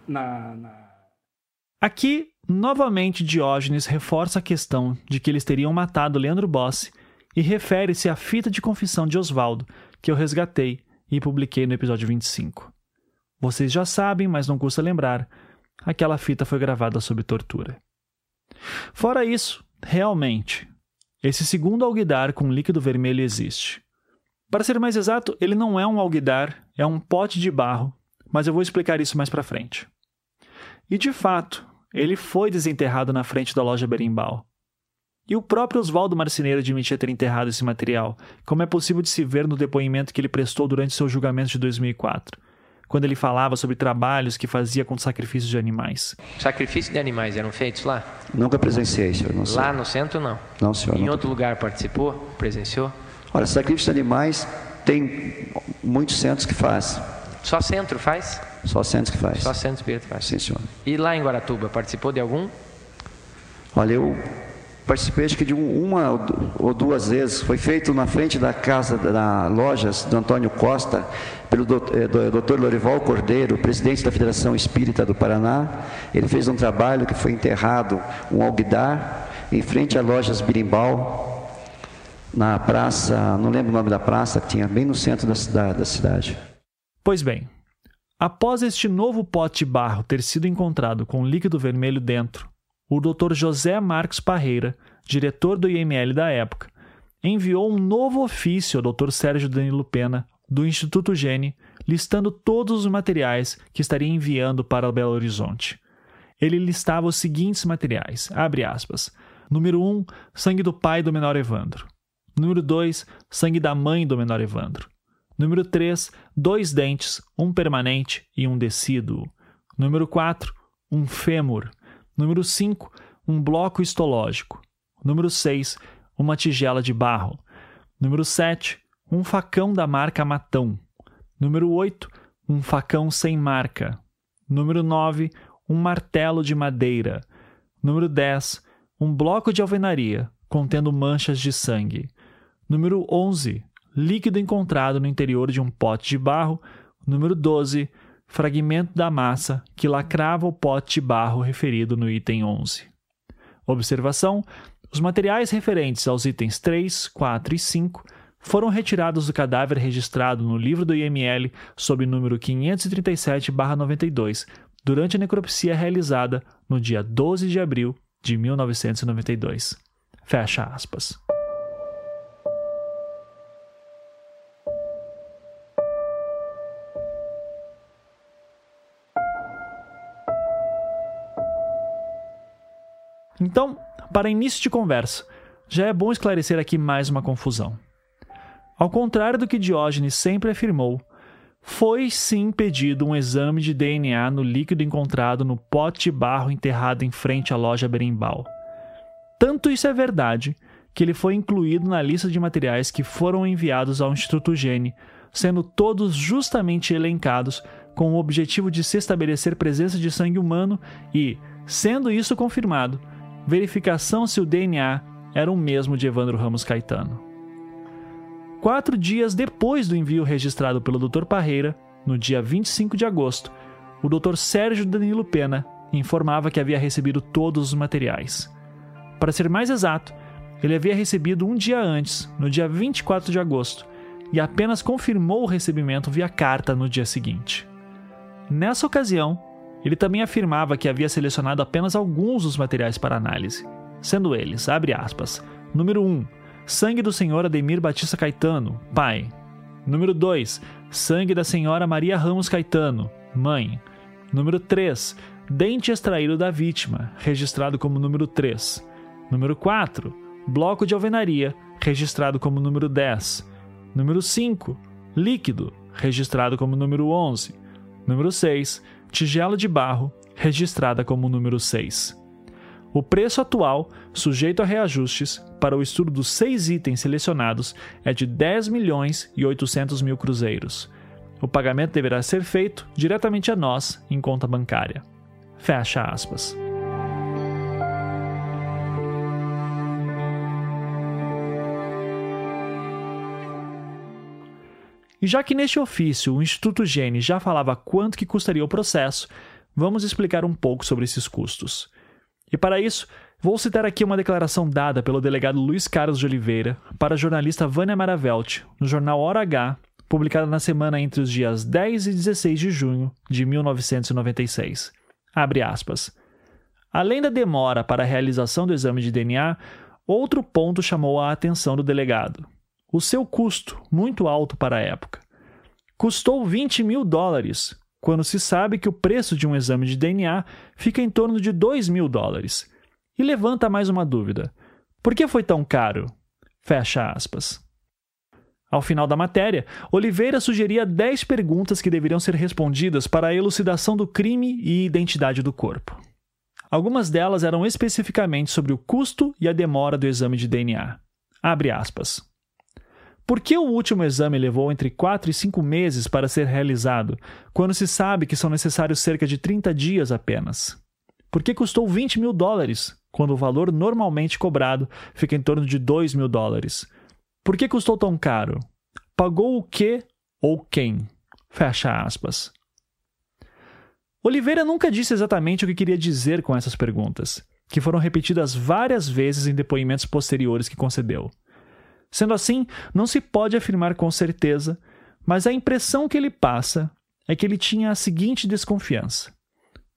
Aqui, novamente, Diógenes reforça a questão de que eles teriam matado Leandro Bossi e refere-se à fita de confissão de Oswaldo, que eu resgatei e publiquei no episódio 25. Vocês já sabem, mas não custa lembrar, aquela fita foi gravada sob tortura. Fora isso, realmente, esse segundo alguidar com líquido vermelho existe. Para ser mais exato, ele não é um alguidar, é um pote de barro, mas eu vou explicar isso mais para frente. E de fato, ele foi desenterrado na frente da loja Berimbau. E o próprio Oswaldo Marcineiro admitia ter enterrado esse material, como é possível de se ver no depoimento que ele prestou durante seu julgamento de 2004, quando ele falava sobre trabalhos que fazia com sacrifícios de animais. Sacrifícios de animais eram feitos lá? Nunca presenciei, senhor. Não sei. Lá no centro, não? Não, senhor. Em outro lugar participou? Presenciou? Olha, sacrifícios de animais... tem muitos centros que faz. Só centro faz? Só centros que faz. Só centro espírita faz. Sim, senhor. E lá em Guaratuba, participou de algum? Olha, eu participei acho que de uma ou duas vezes. Foi feito na frente da casa, da lojas do Antônio Costa, pelo doutor Lorival Cordeiro, presidente da Federação Espírita do Paraná. Ele fez um trabalho que foi enterrado um alguidar em frente à lojas Berimbau, na praça, não lembro o nome da praça, que tinha bem no centro da cidade. Pois bem, após este novo pote de barro ter sido encontrado com líquido vermelho dentro, o Dr. José Marcos Parreira, diretor do IML da época, enviou um novo ofício ao Dr. Sérgio Danilo Pena, do Instituto Gene, listando todos os materiais que estaria enviando para Belo Horizonte. Ele listava os seguintes materiais, abre aspas, número 1, sangue do pai do menor Evandro. Número 2, sangue da mãe do menor Evandro. Número 3, 2 dentes, um permanente e um decíduo. Número 4, um fêmur. Número 5, um bloco histológico. Número 6, uma tigela de barro. Número 7, um facão da marca Matão. Número 8, um facão sem marca. Número 9, um martelo de madeira. Número 10, um bloco de alvenaria, contendo manchas de sangue. Número 11, líquido encontrado no interior de um pote de barro. Número 12, fragmento da massa que lacrava o pote de barro referido no item 11. Observação: os materiais referentes aos itens 3, 4 e 5 foram retirados do cadáver registrado no livro do IML sob número 537/92, durante a necropsia realizada no dia 12 de abril de 1992. Fecha aspas. Então, para início de conversa, já é bom esclarecer aqui mais uma confusão. Ao contrário do que Diógenes sempre afirmou, foi sim pedido um exame de DNA no líquido encontrado no pote de barro enterrado em frente à loja Berimbau. Tanto isso é verdade que ele foi incluído na lista de materiais que foram enviados ao Instituto Gene, sendo todos justamente elencados com o objetivo de se estabelecer presença de sangue humano e, sendo isso confirmado, verificação se o DNA era o mesmo de Evandro Ramos Caetano. 4 dias depois do envio registrado pelo Dr. Parreira, no dia 25 de agosto, o Dr. Sérgio Danilo Pena informava que havia recebido todos os materiais. Para ser mais exato, ele havia recebido um dia antes, no dia 24 de agosto, e apenas confirmou o recebimento via carta no dia seguinte. Nessa ocasião, ele também afirmava que havia selecionado apenas alguns dos materiais para análise, sendo eles, abre aspas, número 1, sangue do senhor Ademir Batista Caetano, pai. Número 2, sangue da senhora Maria Ramos Caetano, mãe. Número 3, dente extraído da vítima, registrado como número 3. Número 4, bloco de alvenaria, registrado como número 10. Número 5, líquido, registrado como número 11. Número 6, tigela de barro, registrada como número 6. O preço atual, sujeito a reajustes, para o estudo dos 6 itens selecionados é de 10 milhões e 800 mil cruzeiros. O pagamento deverá ser feito diretamente a nós, em conta bancária. Fecha aspas. E já que neste ofício o Instituto Gene já falava quanto que custaria o processo, vamos explicar um pouco sobre esses custos. E para isso, vou citar aqui uma declaração dada pelo delegado Luiz Carlos de Oliveira para a jornalista Vânia Maravelt, no jornal Hora H, publicada na semana entre os dias 10 e 16 de junho de 1996. Abre aspas. Além da demora para a realização do exame de DNA, outro ponto chamou a atenção do delegado. O seu custo, muito alto para a época. Custou $20 mil, quando se sabe que o preço de um exame de DNA fica em torno de $2 mil. E levanta mais uma dúvida. Por que foi tão caro? Fecha aspas. Ao final da matéria, Oliveira sugeria 10 perguntas que deveriam ser respondidas para a elucidação do crime e identidade do corpo. Algumas delas eram especificamente sobre o custo e a demora do exame de DNA. Abre aspas. Por que o último exame levou entre 4 e 5 meses para ser realizado, quando se sabe que são necessários cerca de 30 dias apenas? Por que custou $20.000, quando o valor normalmente cobrado fica em torno de $2.000? Por que custou tão caro? Pagou o quê ou quem? Fecha aspas. Oliveira nunca disse exatamente o que queria dizer com essas perguntas, que foram repetidas várias vezes em depoimentos posteriores que concedeu. Sendo assim, não se pode afirmar com certeza, mas a impressão que ele passa é que ele tinha a seguinte desconfiança.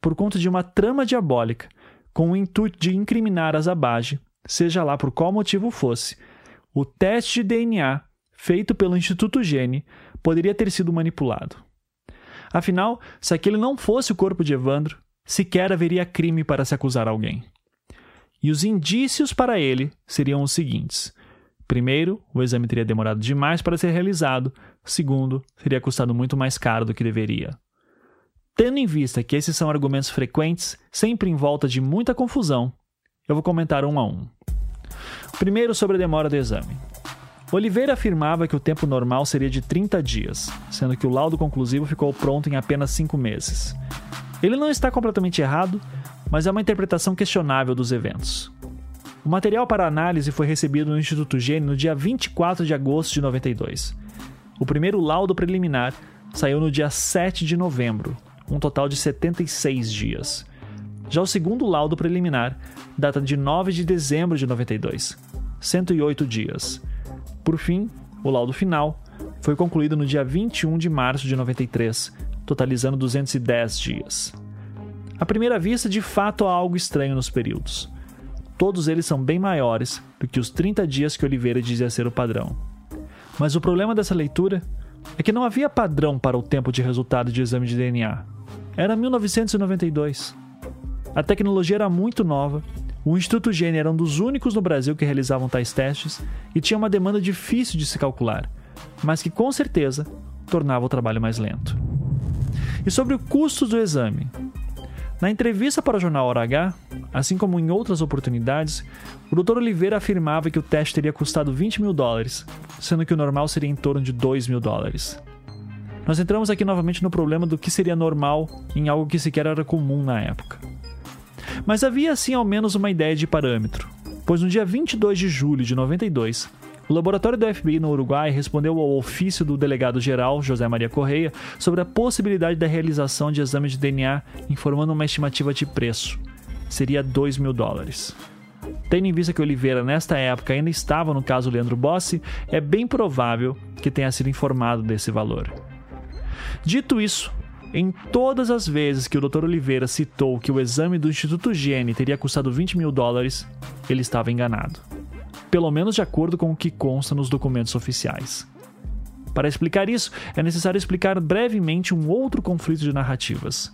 Por conta de uma trama diabólica, com o intuito de incriminar as Abage, seja lá por qual motivo fosse, o teste de DNA feito pelo Instituto Gene poderia ter sido manipulado. Afinal, se aquele não fosse o corpo de Evandro, sequer haveria crime para se acusar alguém. E os indícios para ele seriam os seguintes. Primeiro, o exame teria demorado demais para ser realizado. Segundo, teria custado muito mais caro do que deveria. Tendo em vista que esses são argumentos frequentes, sempre em volta de muita confusão, eu vou comentar um a um. Primeiro, sobre a demora do exame. Oliveira afirmava que o tempo normal seria de 30 dias, sendo que o laudo conclusivo ficou pronto em apenas 5 meses. Ele não está completamente errado, mas é uma interpretação questionável dos eventos. O material para análise foi recebido no Instituto Gene no dia 24 de agosto de 92. O primeiro laudo preliminar saiu no dia 7 de novembro, um total de 76 dias. Já o segundo laudo preliminar data de 9 de dezembro de 92, 108 dias. Por fim, o laudo final foi concluído no dia 21 de março de 93, totalizando 210 dias. À primeira vista, de fato, há algo estranho nos períodos. Todos eles são bem maiores do que os 30 dias que Oliveira dizia ser o padrão. Mas o problema dessa leitura é que não havia padrão para o tempo de resultado de exame de DNA. Era 1992. A tecnologia era muito nova, o Instituto Gene era um dos únicos no Brasil que realizavam tais testes e tinha uma demanda difícil de se calcular, mas que com certeza tornava o trabalho mais lento. E sobre o custo do exame? Na entrevista para o jornal Hora H, assim como em outras oportunidades, o Dr. Oliveira afirmava que o teste teria custado $20.000, sendo que o normal seria em torno de $2.000. Nós entramos aqui novamente no problema do que seria normal em algo que sequer era comum na época. Mas havia assim ao menos uma ideia de parâmetro, pois no dia 22 de julho de 92, o laboratório do FBI no Uruguai respondeu ao ofício do delegado-geral, José Maria Correia, sobre a possibilidade da realização de exames de DNA, informando uma estimativa de preço. Seria $2.000. Tendo em vista que Oliveira, nesta época, ainda estava no caso Leandro Bossi, é bem provável que tenha sido informado desse valor. Dito isso, em todas as vezes que o Dr. Oliveira citou que o exame do Instituto Gene teria custado $20.000, ele estava enganado. Pelo menos de acordo com o que consta nos documentos oficiais. Para explicar isso, é necessário explicar brevemente um outro conflito de narrativas.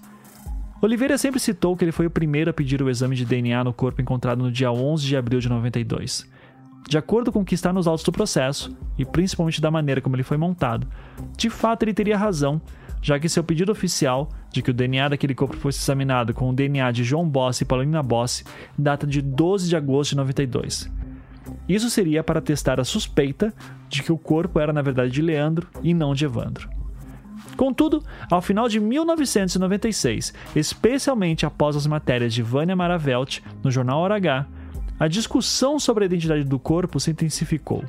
Oliveira sempre citou que ele foi o primeiro a pedir o exame de DNA no corpo encontrado no dia 11 de abril de 92. De acordo com o que está nos autos do processo, e principalmente da maneira como ele foi montado, de fato ele teria razão, já que seu pedido oficial de que o DNA daquele corpo fosse examinado com o DNA de João Bossi e Paulina Bossi data de 12 de agosto de 92. Isso seria para testar a suspeita de que o corpo era na verdade de Leandro e não de Evandro. Contudo, ao final de 1996, especialmente após as matérias de Vânia Maravelt no jornal Hora H, a discussão sobre a identidade do corpo se intensificou.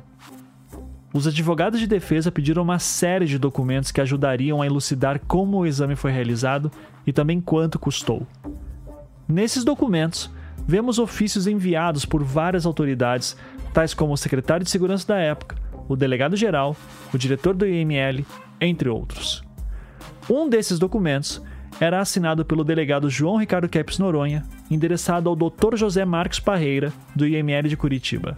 Os advogados de defesa pediram uma série de documentos que ajudariam a elucidar como o exame foi realizado e também quanto custou. Nesses documentos, vemos ofícios enviados por várias autoridades, tais como o secretário de Segurança da época, o delegado-geral, o diretor do IML, entre outros. Um desses documentos era assinado pelo delegado João Ricardo Kepes Noronha, endereçado ao Dr. José Marcos Parreira, do IML de Curitiba.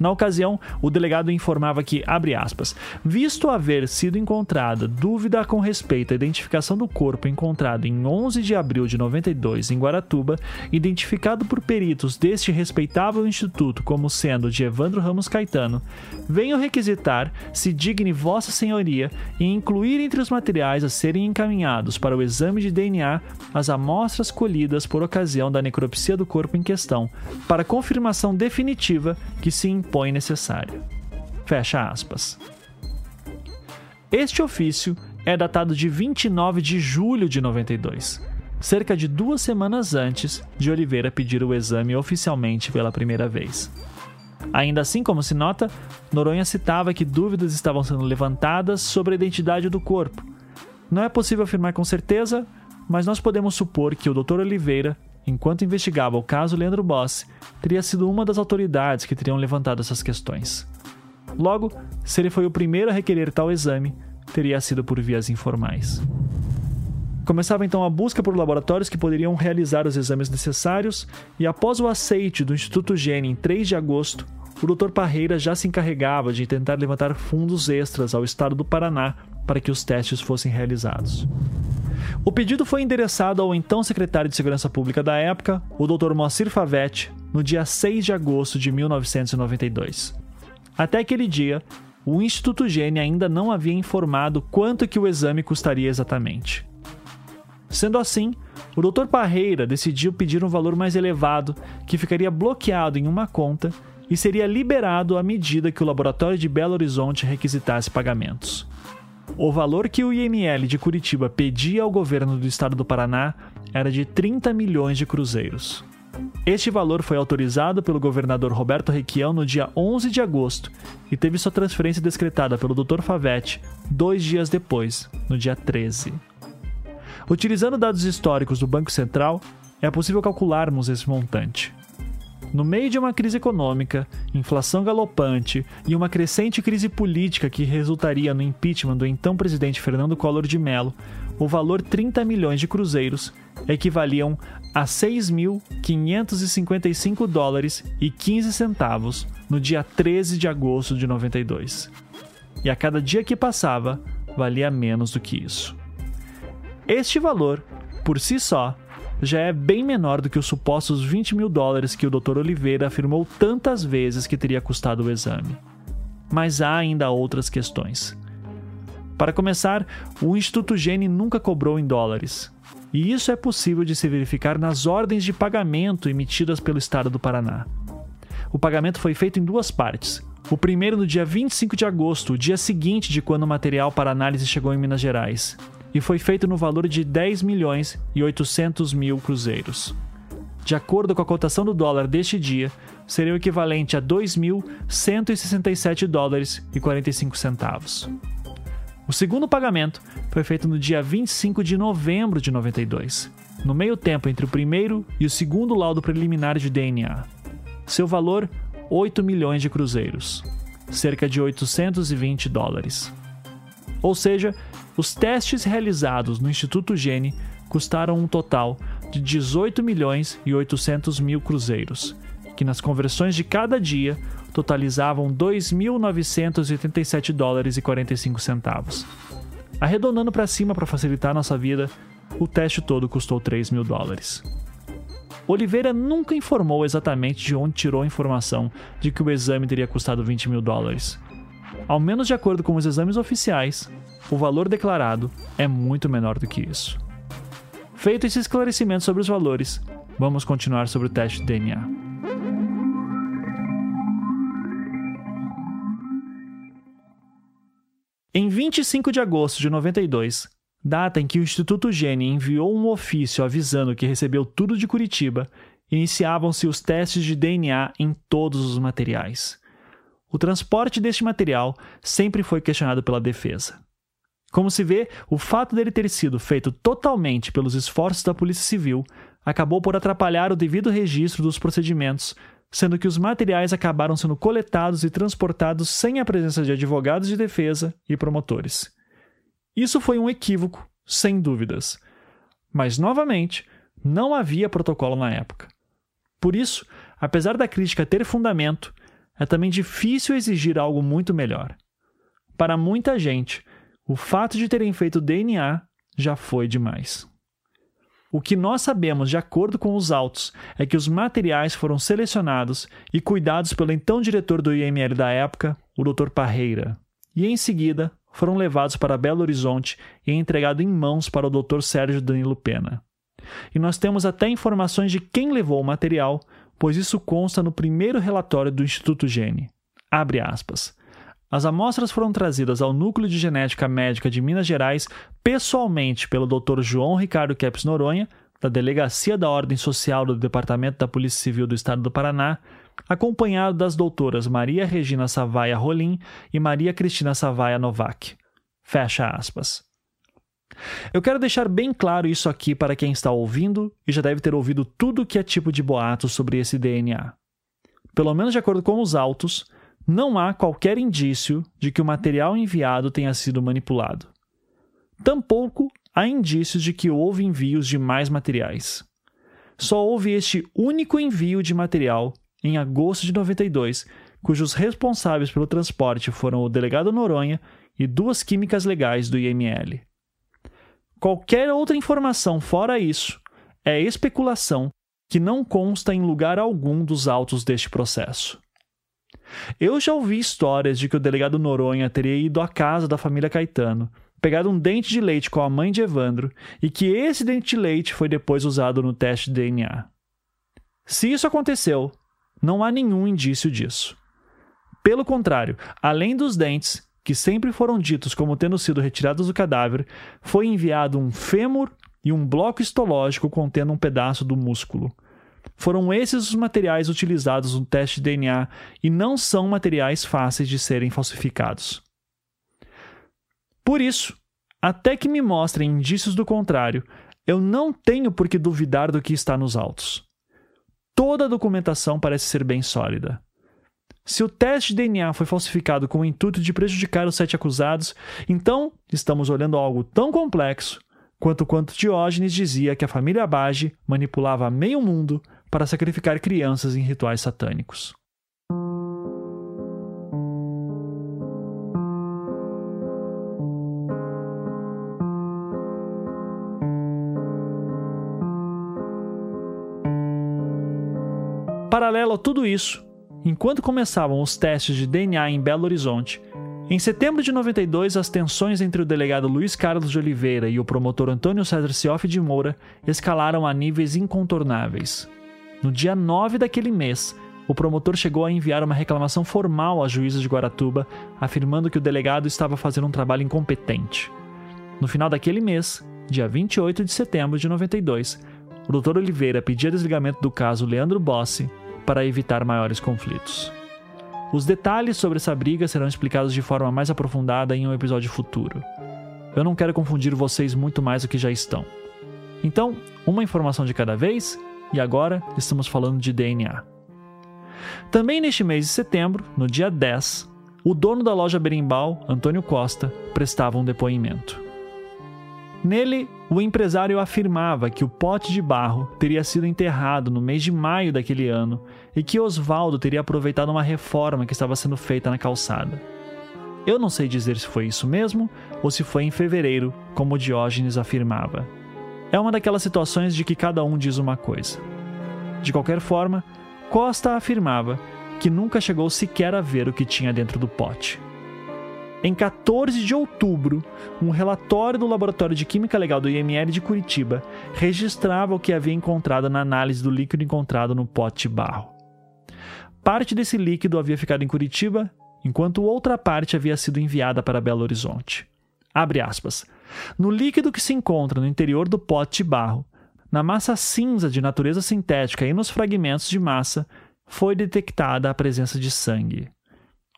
Na ocasião, o delegado informava que, abre aspas, visto haver sido encontrada dúvida com respeito à identificação do corpo encontrado em 11 de abril de 92 em Guaratuba, identificado por peritos deste respeitável instituto como sendo de Evandro Ramos Caetano, venho requisitar se digne Vossa Senhoria e incluir entre os materiais a serem encaminhados para o exame de DNA as amostras colhidas por ocasião da necropsia do corpo em questão, para confirmação definitiva que se impõe necessária. Fecha aspas. Este ofício é datado de 29 de julho de 92, cerca de 2 semanas antes de Oliveira pedir o exame oficialmente pela primeira vez. Ainda assim, como se nota, Noronha citava que dúvidas estavam sendo levantadas sobre a identidade do corpo. Não é possível afirmar com certeza, mas nós podemos supor que o Dr. Oliveira, enquanto investigava o caso Leandro Bossi, teria sido uma das autoridades que teriam levantado essas questões. Logo, se ele foi o primeiro a requerer tal exame, teria sido por vias informais. Começava então a busca por laboratórios que poderiam realizar os exames necessários e, após o aceite do Instituto Gene em 3 de agosto, o Dr. Parreira já se encarregava de tentar levantar fundos extras ao estado do Paraná para que os testes fossem realizados. O pedido foi endereçado ao então secretário de Segurança Pública da época, o Dr. Moacir Favete, no dia 6 de agosto de 1992. Até aquele dia, o Instituto Gene ainda não havia informado quanto que o exame custaria exatamente. Sendo assim, o Dr. Parreira decidiu pedir um valor mais elevado, que ficaria bloqueado em uma conta e seria liberado à medida que o laboratório de Belo Horizonte requisitasse pagamentos. O valor que o IML de Curitiba pedia ao governo do estado do Paraná era de 30 milhões de cruzeiros. Este valor foi autorizado pelo governador Roberto Requião no dia 11 de agosto e teve sua transferência decretada pelo Dr. Favete 2 dias depois, no dia 13. Utilizando dados históricos do Banco Central, é possível calcularmos esse montante. No meio de uma crise econômica, inflação galopante e uma crescente crise política que resultaria no impeachment do então presidente Fernando Collor de Mello, o valor 30 milhões de cruzeiros equivaliam a $6.555,15 no dia 13 de agosto de 92. E a cada dia que passava, valia menos do que isso. Este valor, por si só, já é bem menor do que os supostos $20 mil que o Dr. Oliveira afirmou tantas vezes que teria custado o exame. Mas há ainda outras questões. Para começar, o Instituto Gene nunca cobrou em dólares, e isso é possível de se verificar nas ordens de pagamento emitidas pelo Estado do Paraná. O pagamento foi feito em 2 partes. O primeiro no dia 25 de agosto, o dia seguinte de quando o material para análise chegou em Minas Gerais, e foi feito no valor de 10 milhões e 800 mil cruzeiros. De acordo com a cotação do dólar deste dia, seria o equivalente a $2.167,45. O segundo pagamento foi feito no dia 25 de novembro de 92, no meio tempo entre o primeiro e o segundo laudo preliminar de DNA. Seu valor, 8 milhões de cruzeiros, cerca de $820. Ou seja, os testes realizados no Instituto Gene custaram um total de 18 milhões e 800 mil cruzeiros, que nas conversões de cada dia totalizavam $2.987,45. Arredondando para cima para facilitar nossa vida, o teste todo custou $3 mil. Oliveira nunca informou exatamente de onde tirou a informação de que o exame teria custado $20 mil. Ao menos de acordo com os exames oficiais, o valor declarado é muito menor do que isso. Feito esse esclarecimento sobre os valores, vamos continuar sobre o teste de DNA. Em 25 de agosto de 92, data em que o Instituto Gene enviou um ofício avisando que recebeu tudo de Curitiba, iniciavam-se os testes de DNA em todos os materiais. O transporte deste material sempre foi questionado pela defesa. Como se vê, o fato dele ter sido feito totalmente pelos esforços da Polícia Civil acabou por atrapalhar o devido registro dos procedimentos, sendo que os materiais acabaram sendo coletados e transportados sem a presença de advogados de defesa e promotores. Isso foi um equívoco, sem dúvidas. Mas, novamente, não havia protocolo na época. Por isso, apesar da crítica ter fundamento, é também difícil exigir algo muito melhor. Para muita gente, o fato de terem feito DNA já foi demais. O que nós sabemos, de acordo com os autos, é que os materiais foram selecionados e cuidados pelo então diretor do IML da época, o Dr. Parreira, e em seguida foram levados para Belo Horizonte e entregados em mãos para o Dr. Sérgio Danilo Pena. E nós temos até informações de quem levou o material, pois isso consta no primeiro relatório do Instituto Gene. Abre aspas. As amostras foram trazidas ao Núcleo de Genética Médica de Minas Gerais pessoalmente pelo Dr. João Ricardo Kepes Noronha, da Delegacia da Ordem Social do Departamento da Polícia Civil do Estado do Paraná, acompanhado das doutoras Maria Regina Savaia Rolim e Maria Cristina Savaia Novak. Fecha aspas. Eu quero deixar bem claro isso aqui para quem está ouvindo e já deve ter ouvido tudo que é tipo de boato sobre esse DNA. Pelo menos de acordo com os autos, não há qualquer indício de que o material enviado tenha sido manipulado. Tampouco há indícios de que houve envios de mais materiais. Só houve este único envio de material em agosto de 92, cujos responsáveis pelo transporte foram o delegado Noronha e duas químicas legais do IML. Qualquer outra informação fora isso é especulação que não consta em lugar algum dos autos deste processo. Eu já ouvi histórias de que o delegado Noronha teria ido à casa da família Caetano, pegado um dente de leite com a mãe de Evandro e que esse dente de leite foi depois usado no teste de DNA. Se isso aconteceu, não há nenhum indício disso. Pelo contrário, além dos dentes, que sempre foram ditos como tendo sido retirados do cadáver, foi enviado um fêmur e um bloco histológico contendo um pedaço do músculo. Foram esses os materiais utilizados no teste de DNA e não são materiais fáceis de serem falsificados. Por isso, até que me mostrem indícios do contrário, eu não tenho por que duvidar do que está nos autos. Toda a documentação parece ser bem sólida. Se o teste de DNA foi falsificado com o intuito de prejudicar os 7 acusados, então estamos olhando algo tão complexo quanto Diógenes dizia que a família Abage manipulava meio mundo para sacrificar crianças em rituais satânicos. Paralelo a tudo isso, enquanto começavam os testes de DNA em Belo Horizonte, em setembro de 92 as tensões entre o delegado Luiz Carlos de Oliveira e o promotor Antônio César Cioff de Moura escalaram a níveis incontornáveis. No dia 9 daquele mês, o promotor chegou a enviar uma reclamação formal à juíza de Guaratuba, afirmando que o delegado estava fazendo um trabalho incompetente. No final daquele mês, dia 28 de setembro de 92, o Dr. Oliveira pedia desligamento do caso Leandro Bossi, para evitar maiores conflitos. Os detalhes sobre essa briga serão explicados de forma mais aprofundada em um episódio futuro. Eu não quero confundir vocês muito mais do que já estão. Então, uma informação de cada vez, e agora estamos falando de DNA. Também neste mês de setembro, no dia 10, o dono da loja Berimbau, Antônio Costa, prestava um depoimento. Nele, o empresário afirmava que o pote de barro teria sido enterrado no mês de maio daquele ano e que Oswaldo teria aproveitado uma reforma que estava sendo feita na calçada. Eu não sei dizer se foi isso mesmo ou se foi em fevereiro, como Diógenes afirmava. É uma daquelas situações de que cada um diz uma coisa. De qualquer forma, Costa afirmava que nunca chegou sequer a ver o que tinha dentro do pote. Em 14 de outubro, um relatório do Laboratório de Química Legal do IML de Curitiba registrava o que havia encontrado na análise do líquido encontrado no pote de barro. Parte desse líquido havia ficado em Curitiba, enquanto outra parte havia sido enviada para Belo Horizonte. Abre aspas. No líquido que se encontra no interior do pote de barro, na massa cinza de natureza sintética e nos fragmentos de massa, foi detectada a presença de sangue.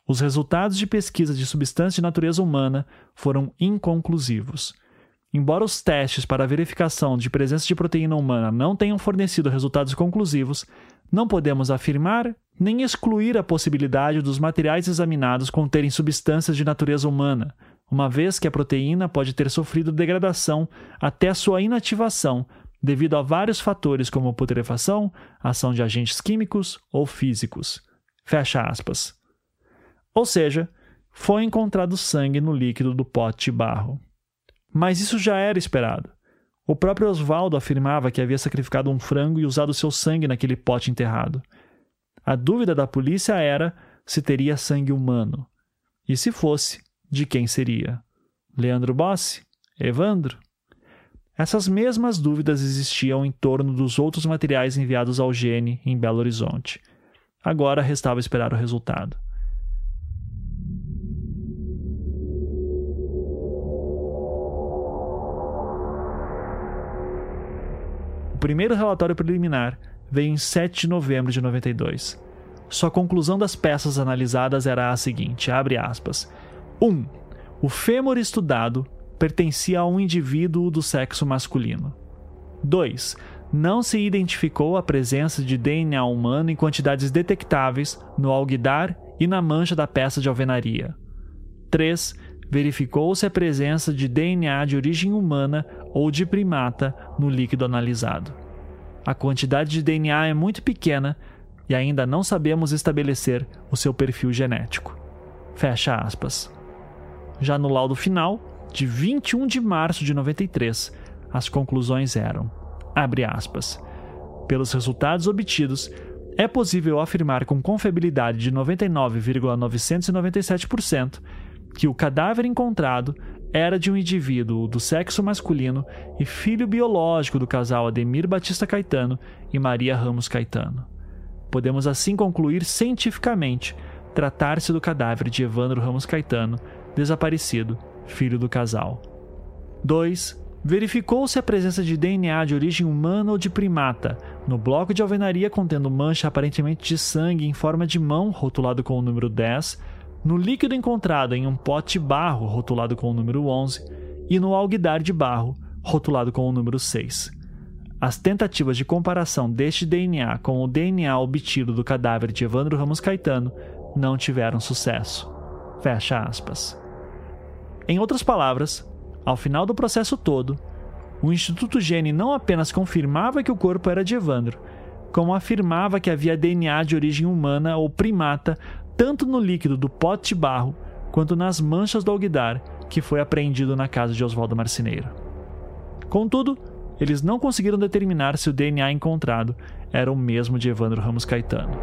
Os resultados de pesquisa de substâncias de natureza humana foram inconclusivos. Embora os testes para a verificação de presença de proteína humana não tenham fornecido resultados conclusivos, não podemos afirmar nem excluir a possibilidade dos materiais examinados conterem substâncias de natureza humana, uma vez que a proteína pode ter sofrido degradação até sua inativação devido a vários fatores como putrefação, ação de agentes químicos ou físicos. Fecha aspas. Ou seja, foi encontrado sangue no líquido do pote de barro. Mas isso já era esperado. O próprio Oswaldo afirmava que havia sacrificado um frango e usado seu sangue naquele pote enterrado. A dúvida da polícia era se teria sangue humano. E se fosse, de quem seria? Leandro Bossi? Evandro? Essas mesmas dúvidas existiam em torno dos outros materiais enviados ao Gene em Belo Horizonte. Agora restava esperar o resultado. primeiro relatório preliminar veio em 7 de novembro de 92. Sua conclusão das peças analisadas era a seguinte, abre aspas. 1. O fêmur estudado pertencia a um indivíduo do sexo masculino. 2. Não se identificou a presença de DNA humano em quantidades detectáveis no alguidar e na mancha da peça de alvenaria. 3. Verificou-se a presença de DNA de origem humana ou de primata no líquido analisado. A quantidade de DNA é muito pequena e ainda não sabemos estabelecer o seu perfil genético. Fecha aspas. Já no laudo final, de 21 de março de 93, as conclusões eram, abre aspas, pelos resultados obtidos, é possível afirmar com confiabilidade de 99,997% que o cadáver encontrado era de um indivíduo do sexo masculino e filho biológico do casal Ademir Batista Caetano e Maria Ramos Caetano. Podemos assim concluir cientificamente tratar-se do cadáver de Evandro Ramos Caetano, desaparecido, filho do casal. 2. Verificou-se a presença de DNA de origem humana ou de primata no bloco de alvenaria contendo mancha aparentemente de sangue em forma de mão, rotulado com o número 10, no líquido encontrado em um pote barro, rotulado com o número 11, e no alguidar de barro, rotulado com o número 6. As tentativas de comparação deste DNA com o DNA obtido do cadáver de Evandro Ramos Caetano não tiveram sucesso. Fecha aspas. Em outras palavras, ao final do processo todo, o Instituto Gene não apenas confirmava que o corpo era de Evandro, como afirmava que havia DNA de origem humana ou primata tanto no líquido do pote de barro quanto nas manchas do alguidar que foi apreendido na casa de Oswaldo Marcineiro. Contudo, eles não conseguiram determinar se o DNA encontrado era o mesmo de Evandro Ramos Caetano.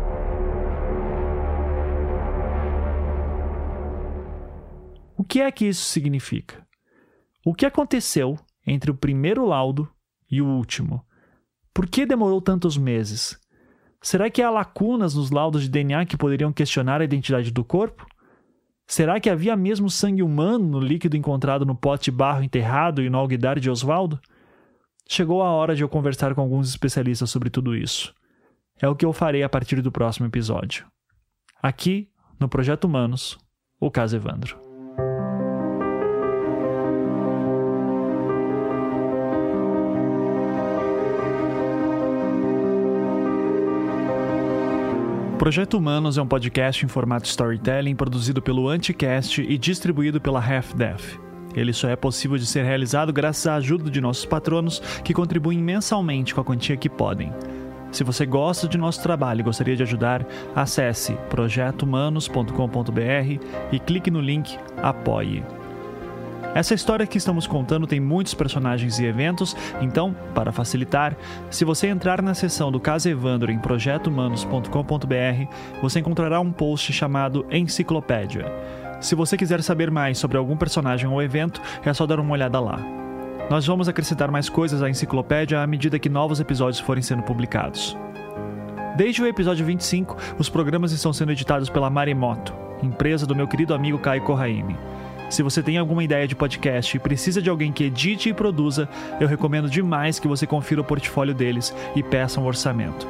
O que é que isso significa? O que aconteceu entre o primeiro laudo e o último? Por que demorou tantos meses? Será que há lacunas nos laudos de DNA que poderiam questionar a identidade do corpo? Será que havia mesmo sangue humano no líquido encontrado no pote de barro enterrado e no alguidar de Oswaldo? Chegou a hora de eu conversar com alguns especialistas sobre tudo isso. É o que eu farei a partir do próximo episódio. Aqui, no Projeto Humanos, o caso Evandro. Projeto Humanos é um podcast em formato storytelling produzido pelo Anticast e distribuído pela Half-Def. Ele só é possível de ser realizado graças à ajuda de nossos patronos, que contribuem mensalmente com a quantia que podem. Se você gosta de nosso trabalho e gostaria de ajudar, acesse projetohumanos.com.br e clique no link Apoie. Essa história que estamos contando tem muitos personagens e eventos, então, para facilitar, se você entrar na seção do Caso Evandro em projetohumanos.com.br, você encontrará um post chamado Enciclopédia. Se você quiser saber mais sobre algum personagem ou evento, é só dar uma olhada lá. Nós vamos acrescentar mais coisas à enciclopédia à medida que novos episódios forem sendo publicados. Desde o episódio 25, os programas estão sendo editados pela Maremoto, empresa do meu querido amigo Caio Corraine. Se você tem alguma ideia de podcast e precisa de alguém que edite e produza, eu recomendo demais que você confira o portfólio deles e peça um orçamento.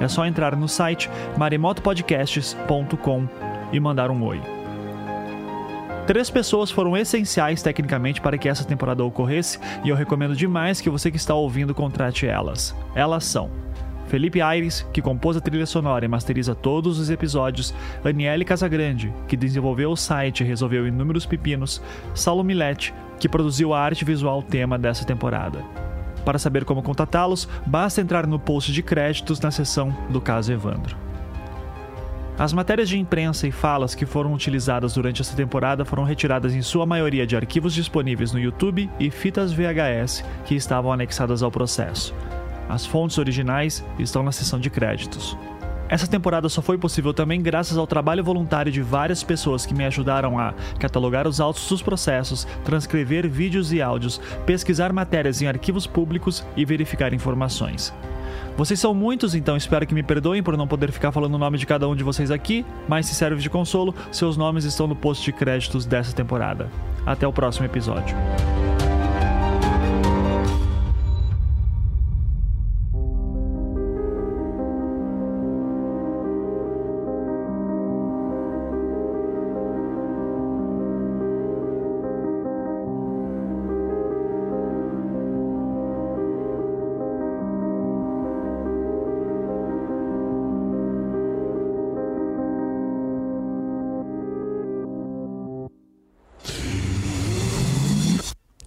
É só entrar no site maremotopodcasts.com e mandar um oi. 3 pessoas foram essenciais tecnicamente para que essa temporada ocorresse e eu recomendo demais que você que está ouvindo contrate elas. Elas são Felipe Aires, que compôs a trilha sonora e masteriza todos os episódios, Aniele Casagrande, que desenvolveu o site e resolveu inúmeros pepinos, Saulo Milete, que produziu a arte visual tema dessa temporada. Para saber como contatá-los, basta entrar no post de créditos na seção do Caso Evandro. As matérias de imprensa e falas que foram utilizadas durante esta temporada foram retiradas em sua maioria de arquivos disponíveis no YouTube e fitas VHS que estavam anexadas ao processo. As fontes originais estão na seção de créditos. Essa temporada só foi possível também graças ao trabalho voluntário de várias pessoas que me ajudaram a catalogar os autos dos processos, transcrever vídeos e áudios, pesquisar matérias em arquivos públicos e verificar informações. Vocês são muitos, então espero que me perdoem por não poder ficar falando o nome de cada um de vocês aqui, mas se serve de consolo, seus nomes estão no post de créditos dessa temporada. Até o próximo episódio.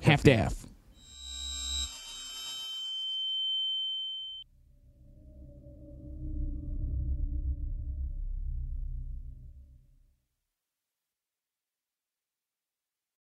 half-death.